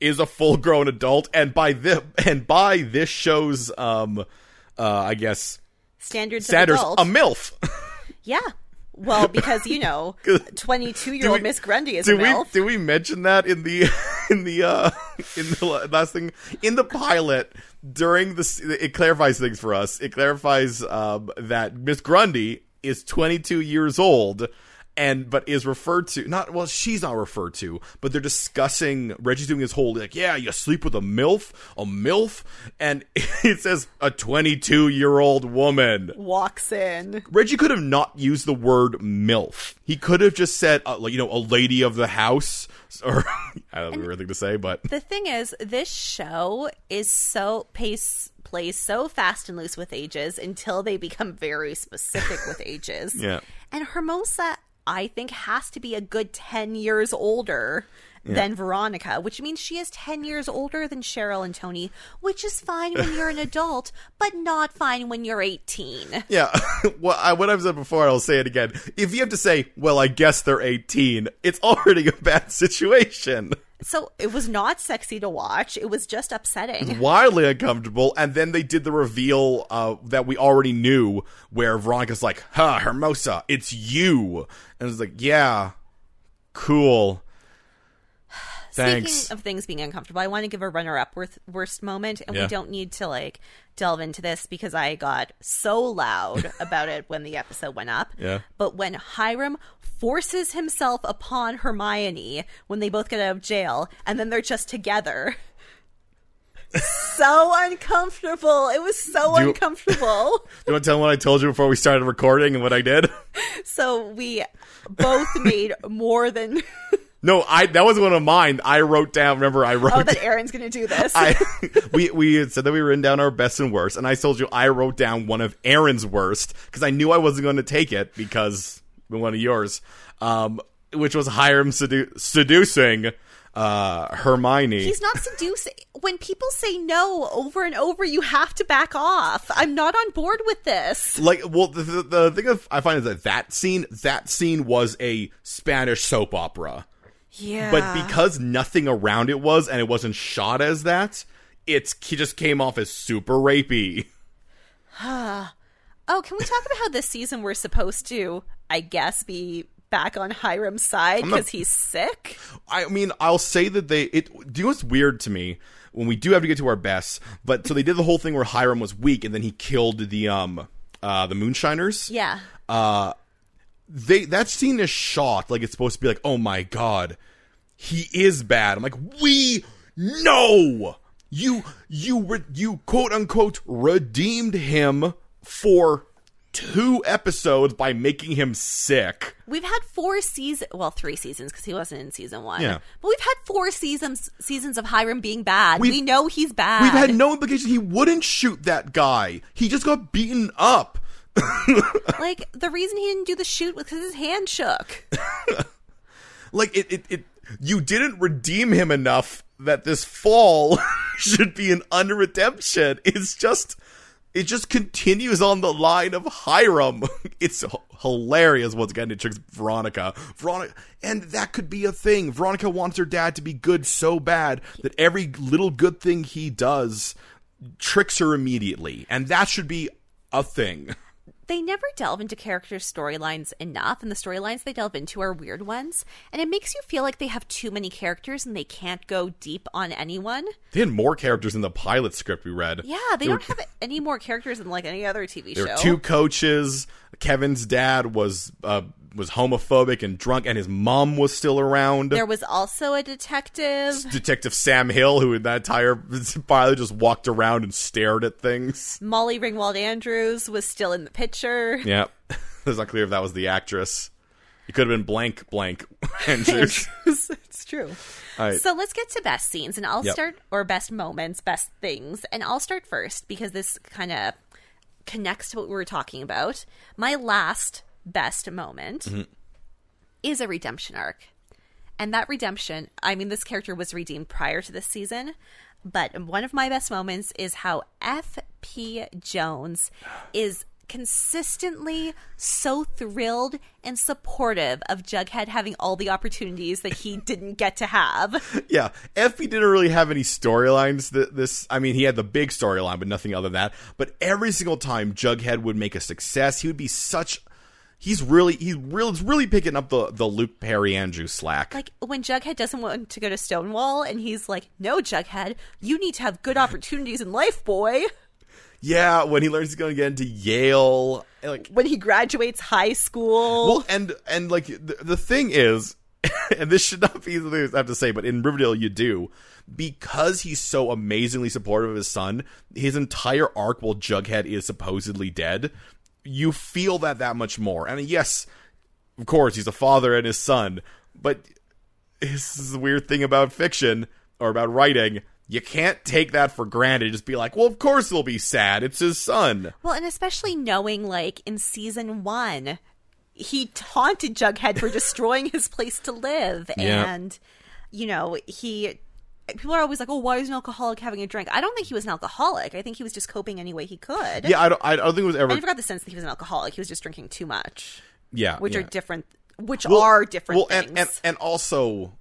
is a full-grown adult, and by this and by this show's um uh I guess standards, standards of adult. A MILF. Yeah, well, because you know, twenty-two-year-old Miss Grundy is a MILF. Did we mention that in the in the uh in the last thing in the pilot? During the it clarifies things for us. It clarifies um that Miss Grundy is twenty-two years old, and but is referred to not well. She's not referred to, but they're discussing. Reggie's doing his whole like, yeah, you sleep with a MILF, a MILF, and it says a twenty-two-year-old woman walks in. Reggie could have not used the word MILF. He could have just said, uh, you know, a lady of the house, or I don't know the weird thing to say. But the thing is, this show is so pace. Plays so fast and loose with ages until they become very specific with ages. Yeah. And Hermosa, I think, has to be a good ten years older yeah. than Veronica, which means she is ten years older than Cheryl and Tony, which is fine when you're an adult, but not fine when you're eighteen. Yeah. Well, I, what I've said before, I'll say it again. If you have to say, well, I guess they're eighteen, it's already a bad situation. So it was not sexy to watch. It was just upsetting. Wildly uncomfortable. And then they did the reveal uh, that we already knew where Veronica's like, huh, Hermosa, it's you. And it's like, yeah, cool. Thanks. Speaking of things being uncomfortable, I want to give a runner-up worth, worst moment. And yeah. we don't need to like delve into this because I got so loud about it when the episode went up. Yeah. But when Hiram... forces himself upon Hermione when they both get out of jail, and then they're just together. So uncomfortable. It was so do you, uncomfortable. Do you want to tell them what I told you before we started recording and what I did? So we both made more than... No, I that was one of mine. I wrote down, remember, I wrote... Oh, that Erin's going to do this. I, we we had said that we had written down our best and worst, and I told you I wrote down one of Erin's worst, because I knew I wasn't going to take it, because... one of yours, um, which was Hiram sedu- seducing uh, Hermione. He's not seducing. When people say no over and over, you have to back off. I'm not on board with this. Like, well, the, the, the thing I find is that that scene, that scene was a Spanish soap opera. Yeah. But because nothing around it was, and it wasn't shot as that, it's, it just came off as super rapey. Oh, can we talk about how this season we're supposed to, I guess, be back on Hiram's side because he's sick? I mean, I'll say that they... It, do you know what's weird to me? When we do have to get to our best, but so they did the whole thing where Hiram was weak and then he killed the um uh the moonshiners. Yeah. Uh they that scene is shot like it's supposed to be like, oh my god, he is bad. I'm like, we know you you re- you quote unquote redeemed him for two episodes by making him sick. We've had four seasons, well, three seasons because he wasn't in season one. Yeah. But we've had four seasons seasons of Hiram being bad. We've, we know he's bad. We've had no implication he wouldn't shoot that guy. He just got beaten up. Like, the reason he didn't do the shoot was because his hand shook. Like, it, it, it, you didn't redeem him enough that this fall should be an unredemption. It's just... It just continues on the line of Hiram. It's h- hilarious what's getting into Veronica. Veronica, and that could be a thing. Veronica wants her dad to be good so bad that every little good thing he does tricks her immediately. And that should be a thing. They never delve into character storylines enough, and the storylines they delve into are weird ones. And it makes you feel like they have too many characters and they can't go deep on anyone. They had more characters in the pilot script we read. Yeah, they there don't were, have any more characters than like any other T V there show. There were two coaches. Kevin's dad was uh, was homophobic and drunk, and his mom was still around. There was also a detective. Detective Sam Hill, who in that entire pilot just walked around and stared at things. Molly Ringwald Andrews was still in the picture. Sure. Yeah. It's not clear if that was the actress. It could have been blank, blank. Andrews. It's true. All right. So let's get to best scenes, and I'll yep. start, or best moments, best things, and I'll start first because this kind of connects to what we were talking about. My last best moment mm-hmm. is a redemption arc. And that redemption, I mean, this character was redeemed prior to this season, but one of my best moments is how F P Jones is consistently so thrilled and supportive of Jughead having all the opportunities that he didn't get to have. Yeah, F P didn't really have any storylines. This, I mean, he had the big storyline, but nothing other than that. But every single time Jughead would make a success, he would be such. He's really, he's really, really picking up the, the Luke Perry Andrew slack. Like when Jughead doesn't want to go to Stonewall, and he's like, "No, Jughead, you need to have good opportunities in life, boy." Yeah, when he learns he's going to get into Yale. Like, when he graduates high school. Well, and, and like, the, the thing is, and this should not be the thing I have to say, but in Riverdale you do, because he's so amazingly supportive of his son, his entire arc while Jughead is supposedly dead, you feel that that much more. And yes, of course, he's a father and his son, but this is the weird thing about fiction, or about writing. You can't take that for granted. Just be like, well, of course he'll be sad. It's his son. Well, and especially knowing, like, in season one, he taunted Jughead for destroying his place to live. Yeah. And, you know, he... People are always like, oh, why is an alcoholic having a drink? I don't think he was an alcoholic. I think he was just coping any way he could. Yeah, I don't, I don't think it was ever... I never got the sense that he was an alcoholic. He was just drinking too much. Yeah. Which yeah. are different... Which well, are different well, things. And, and, and also,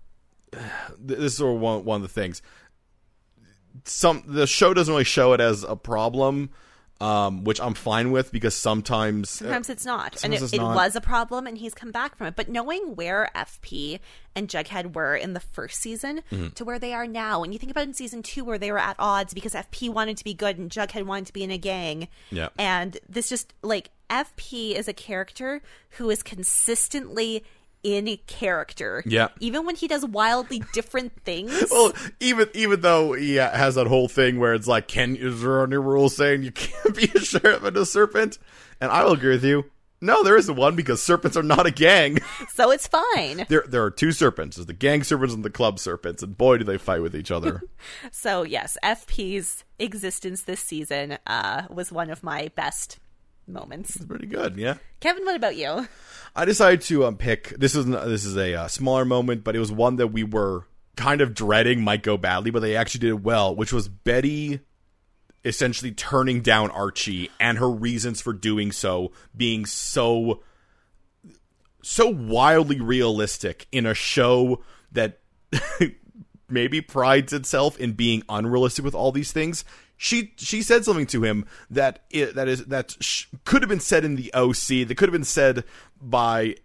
this is sort of one, one of the things... Some the show doesn't really show it as a problem, um, which I'm fine with because sometimes... Sometimes it's not. Sometimes and it, it not. was a problem, and he's come back from it. But knowing where F P and Jughead were in the first season mm-hmm. to where they are now, and you think about in season two where they were at odds because F P wanted to be good and Jughead wanted to be in a gang. Yeah. And this just, like, F P is a character who is consistently... in character. Yeah. Even when he does wildly different things. Well, even even though he has that whole thing where it's like, can is there any rule saying you can't be a sheriff and a serpent? And I will agree with you. No, there isn't one because serpents are not a gang. So it's fine. There there are two serpents. There's the gang serpents and the club serpents. And boy, do they fight with each other. So yes, F P's existence this season uh, was one of my best moments. It's pretty good, yeah. Kevin, what about you? I decided to um, pick, this is this is a uh, smaller moment, but it was one that we were kind of dreading might go badly, but they actually did it well, which was Betty essentially turning down Archie and her reasons for doing so being so, so wildly realistic in a show that maybe prides itself in being unrealistic with all these things. She she said something to him that it, that is that sh- could have been said in the O C. That could have been said by,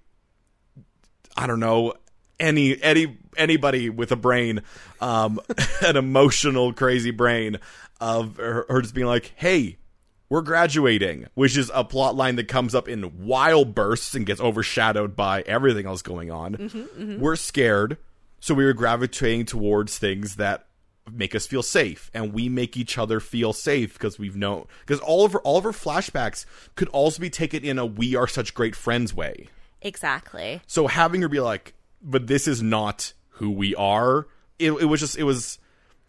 I don't know, any any anybody with a brain, um, an emotional crazy brain, of her, her just being like, "Hey, we're graduating," which is a plot line that comes up in wild bursts and gets overshadowed by everything else going on. Mm-hmm, mm-hmm. We're scared, so we were gravitating towards things that make us feel safe, and we make each other feel safe because we've known, because all of her, all of her flashbacks could also be taken in a we are such great friends way. Exactly. So having her be like, but this is not who we are. It, it was just, it was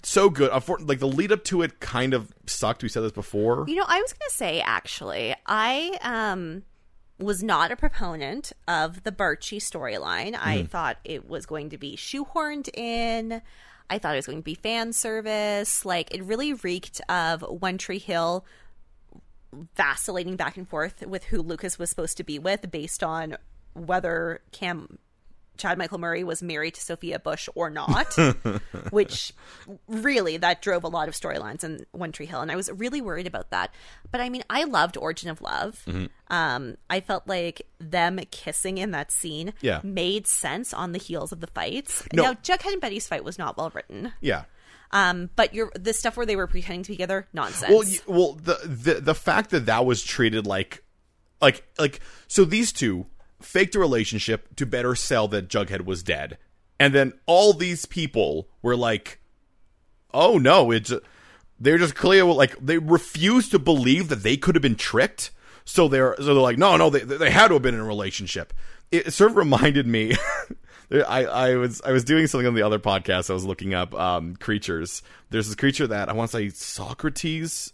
so good. Like the lead up to it kind of sucked. We said this before. You know, I was going to say, actually, I, um, was not a proponent of the Birchie storyline. Mm. I thought it was going to be shoehorned in. I thought it was going to be fan service. Like, it really reeked of One Tree Hill vacillating back and forth with who Lucas was supposed to be with based on whether Cam Chad Michael Murray was married to Sophia Bush or not, which really that drove a lot of storylines in One Tree Hill. And I was really worried about that. But I mean, I loved Origin of Love. Mm-hmm. Um, I felt like them kissing in that scene yeah. made sense on the heels of the fights. No. Now, Jughead and Betty's fight was not well written. Yeah. Um, but you're, the stuff where they were pretending to be together, nonsense. Well, you, well the, the, the fact that that was treated like, like, like, so these two faked a relationship to better sell that Jughead was dead. And then all these people were like, oh no, it's, they're just clear. Like, they refuse to believe that they could have been tricked. So they're, so they're like, no, no, they, they had to have been in a relationship. It sort of reminded me, I, I was, I was doing something on the other podcast. I was looking up, um, creatures. There's this creature that I want to say Socrates,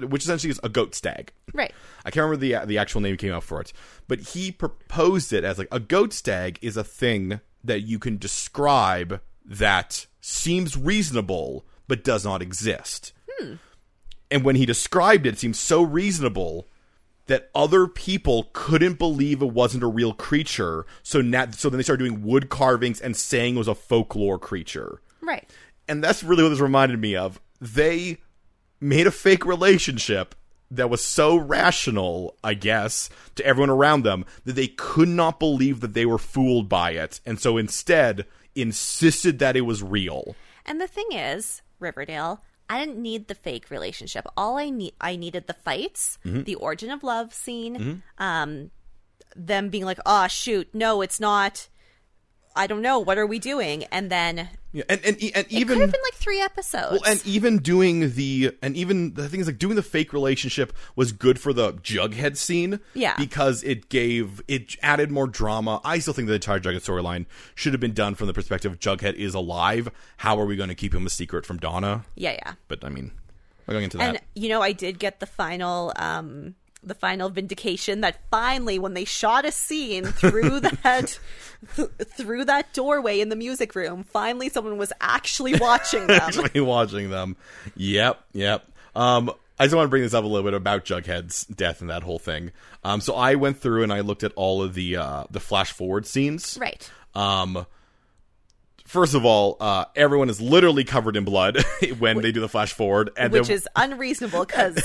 which essentially is a goat stag. Right. I can't remember the the actual name he came out for it, but he proposed it as like a goat stag is a thing that you can describe that seems reasonable but does not exist. Hmm. And when he described it, it seemed so reasonable that other people couldn't believe it wasn't a real creature. So now, so then they started doing wood carvings and saying it was a folklore creature. Right. And that's really what this reminded me of. They made a fake relationship that was so rational, I guess, to everyone around them that they could not believe that they were fooled by it. And so instead insisted that it was real. And the thing is, Riverdale, I didn't need the fake relationship. All I need, I needed the fights, mm-hmm. the Origin of Love scene, mm-hmm. um, them being like, oh, shoot, no, it's not. I don't know. What are we doing? And then yeah, and, and, and even, it could have been like three episodes. Well, and even doing the – and even the thing is like doing the fake relationship was good for the Jughead scene. Yeah. Because it gave – it added more drama. I still think the entire Jughead storyline should have been done from the perspective of Jughead is alive. How are we going to keep him a secret from Donna? Yeah, yeah. But I mean, I'm going into that. And, you know, I did get the final um, – the final vindication that finally when they shot a scene through that th- through that doorway in the music room, finally someone was actually watching them. Actually watching them. Yep, yep. Um, I just want to bring this up a little bit about Jughead's death and that whole thing. Um, so I went through and I looked at all of the uh, the flash forward scenes. Right. Um, first of all, uh, everyone is literally covered in blood when which, they do the flash forward. And which is unreasonable because...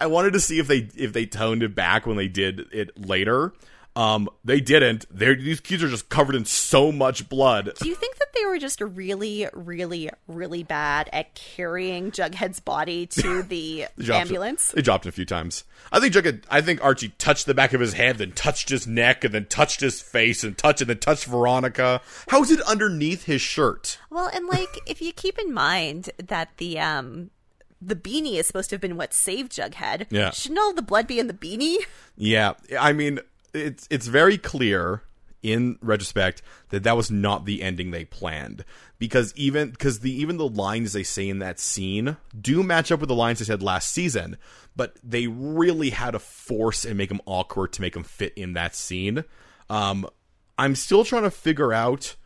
I wanted to see if they if they toned it back when they did it later. Um, they didn't. They're, these kids are just covered in so much blood. Do you think that they were just really, really, really bad at carrying Jughead's body to the they ambulance? It, they dropped it a few times. I think Jughead. I think Archie touched the back of his head, then touched his neck, and then touched his face, and touched and then touched Veronica. How is it underneath his shirt? Well, and like if you keep in mind that the um. the beanie is supposed to have been what saved Jughead. Yeah. Shouldn't all the blood be in the beanie? Yeah. I mean, it's it's very clear in retrospect that that was not the ending they planned. Because even because the even the lines they say in that scene do match up with the lines they said last season. But they really had to force and make them awkward to make them fit in that scene. Um, I'm still trying to figure out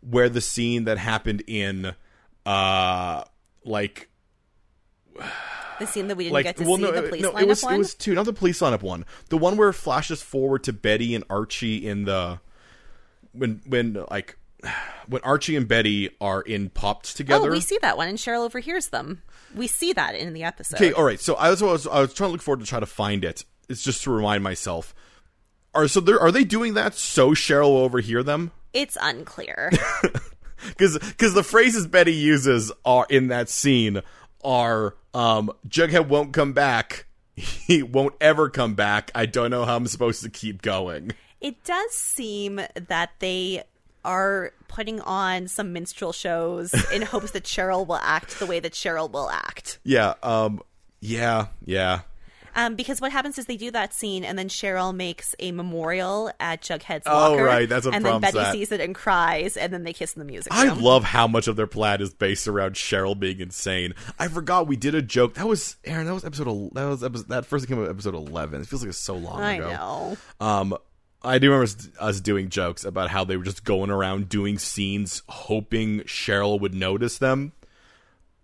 where the scene that happened in, uh, like... The scene that we didn't like, get to well, see, no, the police no, lineup it was, one? It was two, not the police lineup one. The one where it flashes forward to Betty and Archie in the... When, when like, when Archie and Betty are in Popped together. Oh, we see that one, and Cheryl overhears them. We see that in the episode. Okay, all right. So I was, I was I was trying to look forward to try to find it. It's just to remind myself. Are so are they doing that so Cheryl will overhear them? It's unclear. Because the phrases Betty uses are in that scene are um, Jughead won't come back. He won't ever come back. I don't know how I'm supposed to keep going. It does seem that they are putting on some minstrel shows in hopes that Cheryl will act the way that Cheryl will act. Yeah. Um, yeah. Yeah. Um, because what happens is they do that scene, and then Cheryl makes a memorial at Jughead's oh, locker. Oh, right. That's what And then Betty that. sees it and cries, and then they kiss in the music room. I love how much of their plan is based around Cheryl being insane. I forgot we did a joke. That was, Erin, that was episode, that was episode, that first came up episode eleven. It feels like it's so long I ago. I know. Um, I do remember us doing jokes about how they were just going around doing scenes hoping Cheryl would notice them.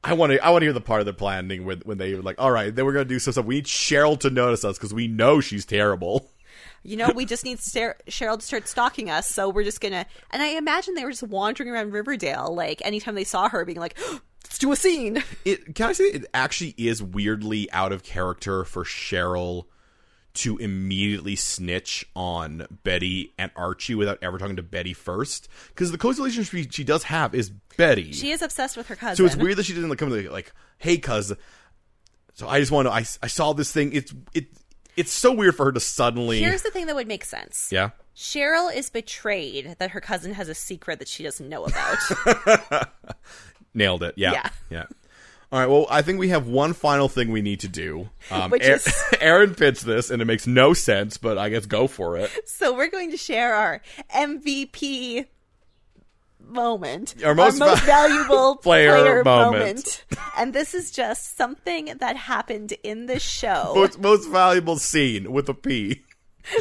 I want to I want to hear the part of the planning when, when they were like, all right, then we're going to do some stuff. We need Cheryl to notice us because we know she's terrible. You know, we just need Sarah, Cheryl to start stalking us. So we're just going to. And I imagine they were just wandering around Riverdale, like anytime they saw her being like, oh, let's do a scene. It, can I say it actually is weirdly out of character for Cheryl to immediately snitch on Betty and Archie without ever talking to Betty first. Because the close relationship she, she does have is Betty. She is obsessed with her cousin. So it's weird that she didn't like, come to like, hey, cuz. So I just want to, I, I saw this thing. It's it it's so weird for her to suddenly. Here's the thing that would make sense. Yeah. Cheryl is betrayed that her cousin has a secret that she doesn't know about. Nailed it. Yeah. Yeah. Yeah. All right, well, I think we have one final thing we need to do. Um, Which is... Erin pitched this, and it makes no sense, but I guess go for it. So we're going to share our M V P moment. Our most, our most valuable player, player moment. moment. And this is just something that happened in the show. Most, most valuable scene with a P.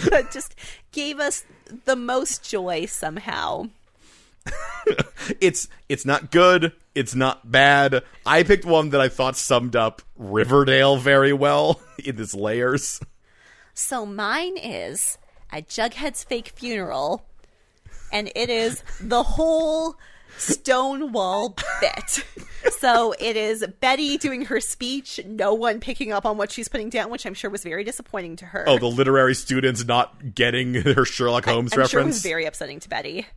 That just gave us the most joy somehow. it's it's not good, it's not bad. I picked one that I thought summed up Riverdale very well in its layers. So mine is at Jughead's fake funeral, and it is the whole Stonewall bit. So it is Betty doing her speech, no one picking up on what she's putting down, which I'm sure was very disappointing to her. Oh, the literary students not getting her Sherlock Holmes I, I'm reference. I'm sure it was very upsetting to Betty.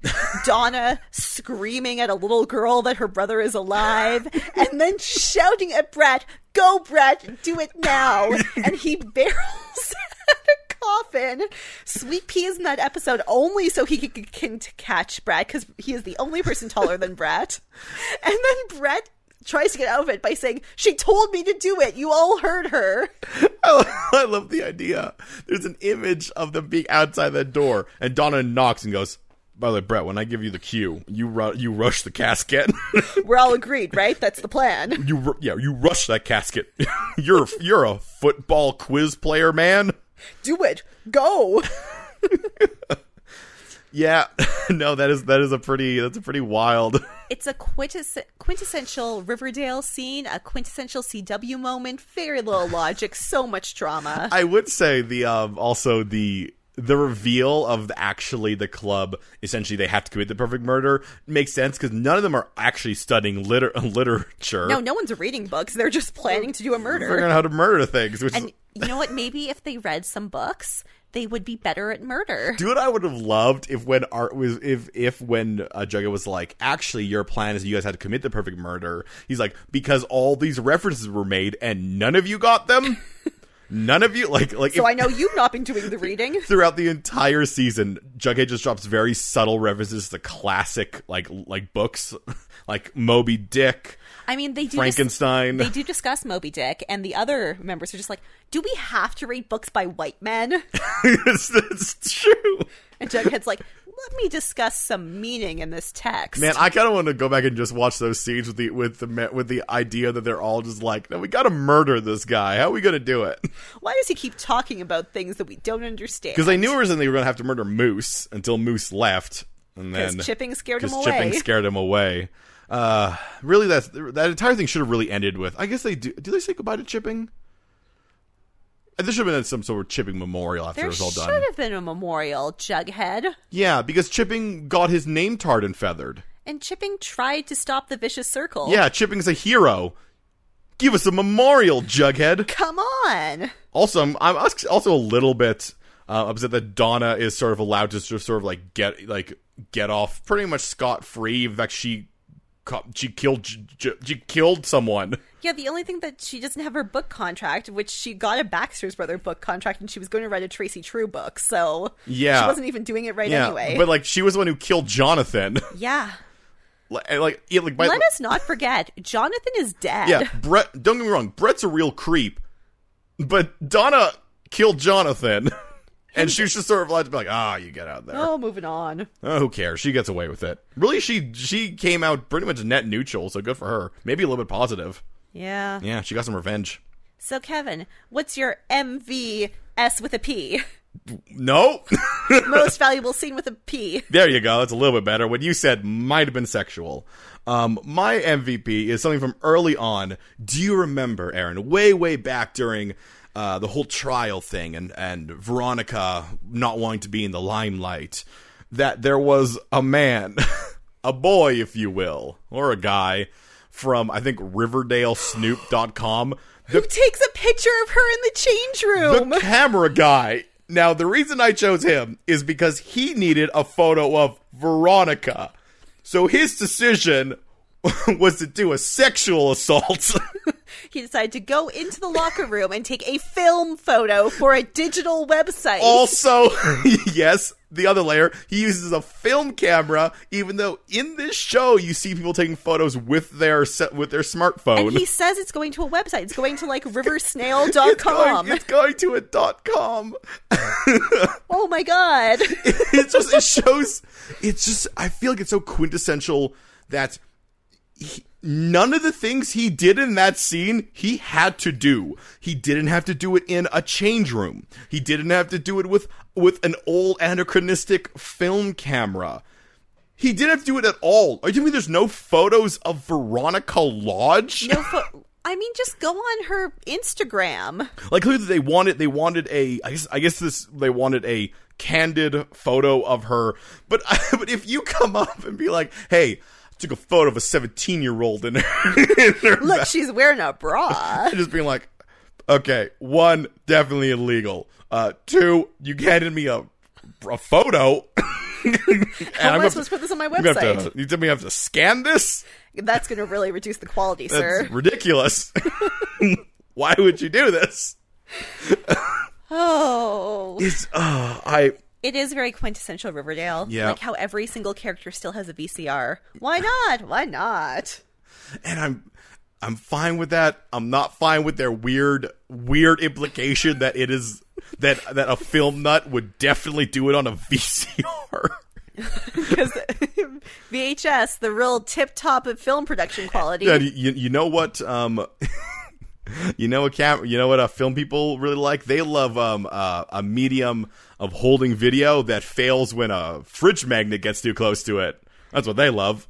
Donna screaming at a little girl that her brother is alive, and then shouting at Brett, go Brett, do it now. And he barrels coffin. Sweet Pea is in that episode only so he can, can catch Brett, because he is the only person taller than Brett. And then Brett tries to get out of it by saying, she told me to do it. You all heard her. I, I love the idea. There's an image of them being outside that door, and Donna knocks and goes, by the way, Brett, when I give you the cue, you ru- you rush the casket. We're all agreed, right? That's the plan. You ru- yeah, you rush that casket. You're you're a football quiz player, man. Do it. Go. Yeah. No, that is that is a pretty that's a pretty wild. It's a quintes- quintessential Riverdale scene, a quintessential C W moment, very little logic, so much drama. I would say the um, also the the reveal of the, actually the club, essentially they have to commit the perfect murder, makes sense because none of them are actually studying liter- literature. No, no one's reading books. They're just planning to do a murder. Figuring out how to murder things, which and- is... You know what? Maybe if they read some books, they would be better at murder. Dude, I would have loved if when Art was if if when uh, Jughead was like, actually, your plan is you guys had to commit the perfect murder. He's like, because all these references were made and none of you got them. None of you like like. So if, I know you've not been doing the reading throughout the entire season. Jughead just drops very subtle references to classic like like books, like Moby Dick. I mean, they do Frankenstein. Dis- they do discuss Moby Dick, and the other members are just like, "Do we have to read books by white men?" It's, it's true. And Jughead's like, "Let me discuss some meaning in this text." Man, I kind of want to go back and just watch those scenes with the with the with the idea that they're all just like, "No, we got to murder this guy. How are we going to do it?" Why does he keep talking about things that we don't understand? Because they knew reason they were going to have to murder Moose until Moose left, and then Chipping scared him away. Chipping scared him away. Uh, really, that's, that entire thing should have really ended with, I guess they do, do they say goodbye to Chipping? There should have been some sort of chipping memorial after there it was all done. There should have been a memorial, Jughead. Yeah, because Chipping got his name tarred and feathered. And Chipping tried to stop the vicious circle. Yeah, Chipping's a hero. Give us a memorial, Jughead. Come on. Also, I'm also a little bit uh, upset that Donna is sort of allowed to sort of like get like get off pretty much scot-free. In fact, she... She killed she killed someone. Yeah, the only thing that she doesn't have her book contract, which she got a Baxter's Brother book contract, and she was going to write a Tracy True book, so yeah. She wasn't even doing it right yeah. anyway. But, like, she was the one who killed Jonathan. Yeah. like, like, yeah, like by, Let us not forget, Jonathan is dead. Yeah, Brett, don't get me wrong, Brett's a real creep, but Donna killed Jonathan, and she was just sort of allowed to be like, ah, you get out there. Oh, moving on. Oh, who cares? She gets away with it. Really, she she came out pretty much net neutral, so good for her. Maybe a little bit positive. Yeah. Yeah, she got some revenge. So, Kevin, what's your M V S with a P? No. Most valuable scene with a P. There you go. That's a little bit better. What you said might have been sexual. Um, my M V P is something from early on. Do you remember, Erin? Way, way back during... Uh, the whole trial thing and, and Veronica not wanting to be in the limelight, that there was a man, a boy, if you will, or a guy from, I think, Riverdale Snoop dot com. Who takes a picture of her in the change room? The camera guy. Now, the reason I chose him is because he needed a photo of Veronica. So his decision was to do a sexual assault. He decided to go into the locker room and take a film photo for a digital website. Also, yes, the other layer, he uses a film camera, even though in this show you see people taking photos with their with their smartphone. And he says it's going to a website. It's going to, like, riversnail dot com. It's going, it's going to a dot com. Oh, my God. It, it just it shows, it's just, I feel like it's so quintessential that... He, none of the things he did in that scene, he had to do. He didn't have to do it in a change room. He didn't have to do it with, with an old anachronistic film camera. He didn't have to do it at all. Are you mean there's no photos of Veronica Lodge? No fo- I mean, just go on her Instagram. Like, clearly they wanted, they wanted a, I guess, I guess this, they wanted a candid photo of her. But, but if you come up and be like, hey, took a photo of a seventeen-year-old in her, in her look, back. She's wearing a bra. Just being like, okay, one, definitely illegal. Uh, two, you handed me a, a photo. And How am I supposed to put this on my website? To, you tell me I have to scan this? That's going to really reduce the quality, That's sir. Ridiculous. Why would you do this? Oh. It's, uh, I... It is very quintessential Riverdale. Yeah. Like how every single character still has a V C R. Why not? Why not? And I'm I'm fine with that. I'm not fine with their weird weird implication that it is that that a film nut would definitely do it on a V C R. Because V H S, the real tip top of film production quality. Yeah, you, you know what um You know what cam- you know what uh, film people really like? They love um, uh, a medium of holding video that fails when a fridge magnet gets too close to it. That's what they love.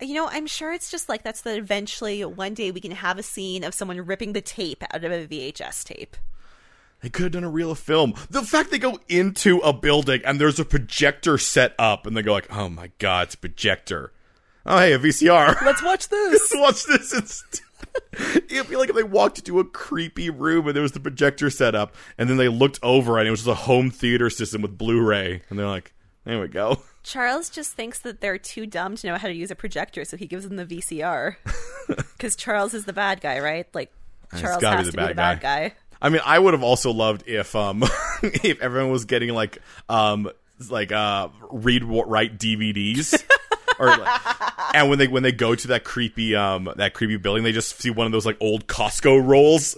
You know, I'm sure it's just like that's that eventually one day we can have a scene of someone ripping the tape out of a V H S tape. They could have done a reel of film. The fact they go into a building and there's a projector set up and they go like, oh my God, it's a projector. Oh, hey, a V C R. Let's watch this. Let's watch this instead. It'd be like if they walked into a creepy room and there was the projector set up, and then they looked over and it was just a home theater system with Blu-ray, and they're like, there we go. Charles just thinks that they're too dumb to know how to use a projector, so he gives them the V C R. Because Charles is the bad guy, right? Like, Charles has to be the bad guy. I mean, I would have also loved if um if everyone was getting like um like uh read write D V Ds. Or like, and when they when they go to that creepy um that creepy building, they just see one of those like old Costco rolls,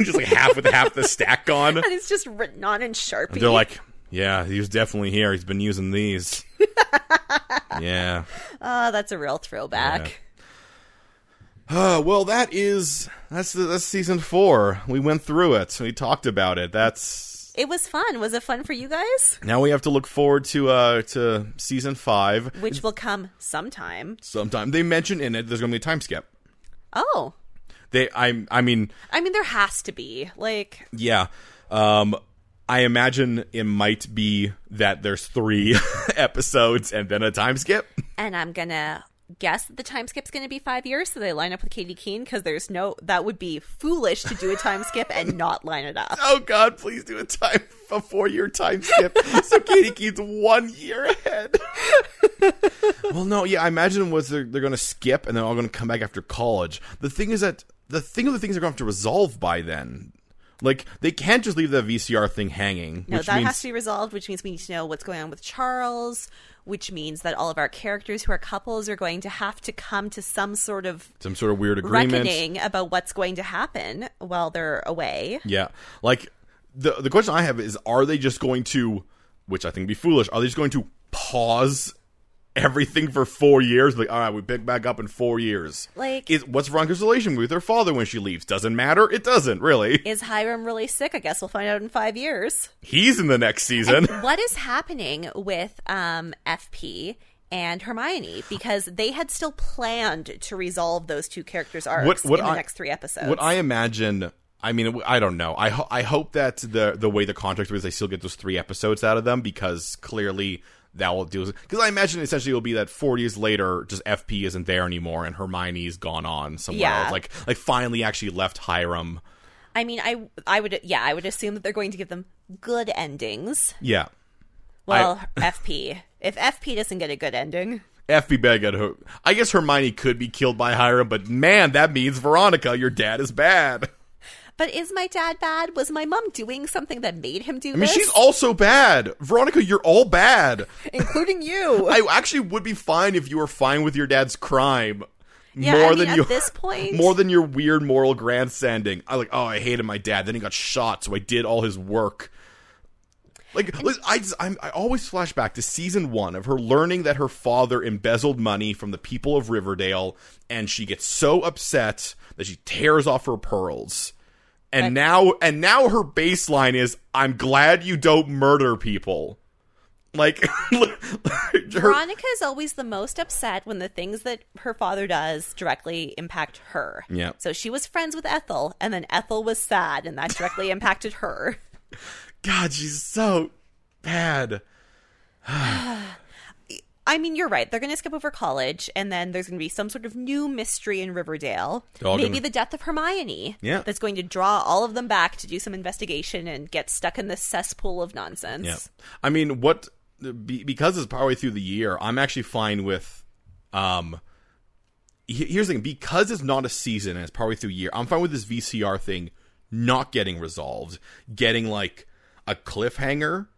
just like half with half the stack gone, and it's just written on in Sharpie. And they're like, "Yeah, he was definitely here. He's been using these." Yeah. Oh, that's a real throwback. Yeah. Uh, well, that is that's that's season four. We went through it. We talked about it. That's. It was fun. Was it fun for you guys? Now we have to look forward to uh, to season five. Which will come sometime. Sometime. They mention in it there's going to be a time skip. Oh. They, I, I mean, I mean, there has to be like, yeah. Um, I imagine it might be that there's three episodes and then a time skip. And I'm gonna guess that the time skip's gonna be five years, so they line up with Katie Keene because there's no. That would be foolish to do a time skip and not line it up. Oh God, please do a time a four year time skip so Katie Keene's one year ahead. Well, no, yeah, I imagine was they're, they're gonna skip and they're all gonna come back after college. The thing is that the thing of the things are gonna have to resolve by then. Like, they can't just leave the V C R thing hanging. No, which that means- has to be resolved, which means we need to know what's going on with Charles, which means that all of our characters who are couples are going to have to come to some sort of... Some sort of weird agreement. ...reckoning about what's going to happen while they're away. Yeah. Like, the the question I have is, are they just going to, which I think would be foolish, are they just going to pause everything for four years? Like, all right, we pick back up in four years. Like, is, what's Veronica's relation with her father when she leaves? Doesn't matter. It doesn't really. Is Hiram really sick? I guess we'll find out in five years. He's in the next season. And what is happening with um, F P and Hermione? Because they had still planned to resolve those two characters' arcs what, what in the I, next three episodes. What I imagine. I mean, I don't know. I ho- I hope that the the way the contract was, they still get those three episodes out of them because clearly. That will do because I imagine essentially it'll be that forty years later, just F P isn't there anymore, and Hermione's gone on somewhere yeah. else. Like, like finally actually left Hiram. I mean, I, I would, yeah, I would assume that they're going to give them good endings. Yeah. Well, I, F P, if F P doesn't get a good ending, F P better get a, I guess Hermione could be killed by Hiram, but man, that means Veronica, your dad is bad. But is my dad bad? Was my mom doing something that made him do this? I mean, this? She's also bad. Veronica, you're all bad. Including you. I actually would be fine if you were fine with your dad's crime. Yeah, more I mean, than at you, this point. More than your weird moral grandstanding. I like, oh, I hated my dad. Then he got shot, so I did all his work. Like, and- I, just, I'm, I always flash back to season one of her learning that her father embezzled money from the people of Riverdale, and she gets so upset that she tears off her pearls. And now and now her baseline is, I'm glad you don't murder people. Like, Veronica is always the most upset when the things that her father does directly impact her. Yeah. So she was friends with Ethel, and then Ethel was sad, and that directly impacted her. God, she's so bad. I mean, you're right. They're going to skip over college, and then there's going to be some sort of new mystery in Riverdale. Maybe gonna... the death of Hermione. Yeah. That's going to draw all of them back to do some investigation and get stuck in this cesspool of nonsense. Yeah. I mean, what be, because it's partway through the year, I'm actually fine with... Um, here's the thing. Because it's not a season and it's partway through the year, I'm fine with this V C R thing not getting resolved, getting, like, a cliffhanger.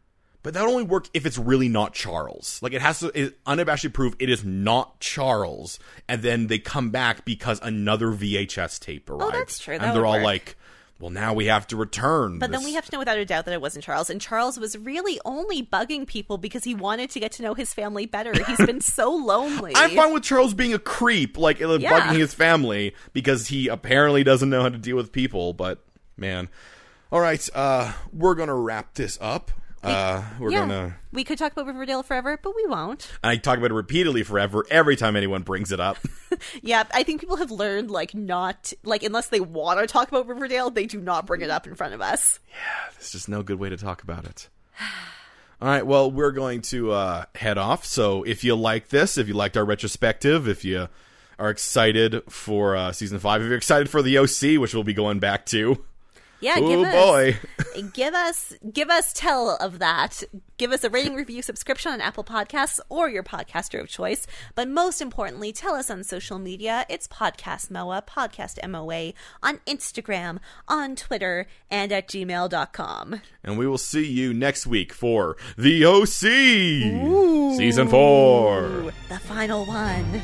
But that would only work if it's really not Charles. Like, it has to it unabashedly prove it is not Charles. And then they come back because another V H S tape arrived. Oh, that's true. That and they're all work. Like, well, now we have to return. But this. Then we have to know without a doubt that it wasn't Charles. And Charles was really only bugging people because he wanted to get to know his family better. He's been so lonely. I'm fine with Charles being a creep, like, yeah. bugging his family because he apparently doesn't know how to deal with people. But, man. All right. Uh, we're going to wrap this up. We, uh, we're yeah. gonna. We could talk about Riverdale forever, but we won't. I talk about it repeatedly forever every time anyone brings it up. Yeah, I think people have learned, like, not like unless they want to talk about Riverdale, they do not bring it up in front of us. Yeah, there's just no good way to talk about it. All right, well, we're going to uh, head off. So if you like this, if you liked our retrospective, if you are excited for uh, season five, if you're excited for the O C, which we'll be going back to. Yeah, give Ooh, us, boy. give us, give us tell of that. Give us a rating, review, subscription on Apple Podcasts or your podcaster of choice. But most importantly, tell us on social media. It's Podcast M O A, Podcast M O A, on Instagram, on Twitter, and at gmail dot com. And we will see you next week for The O C, Ooh, Season four. The final one.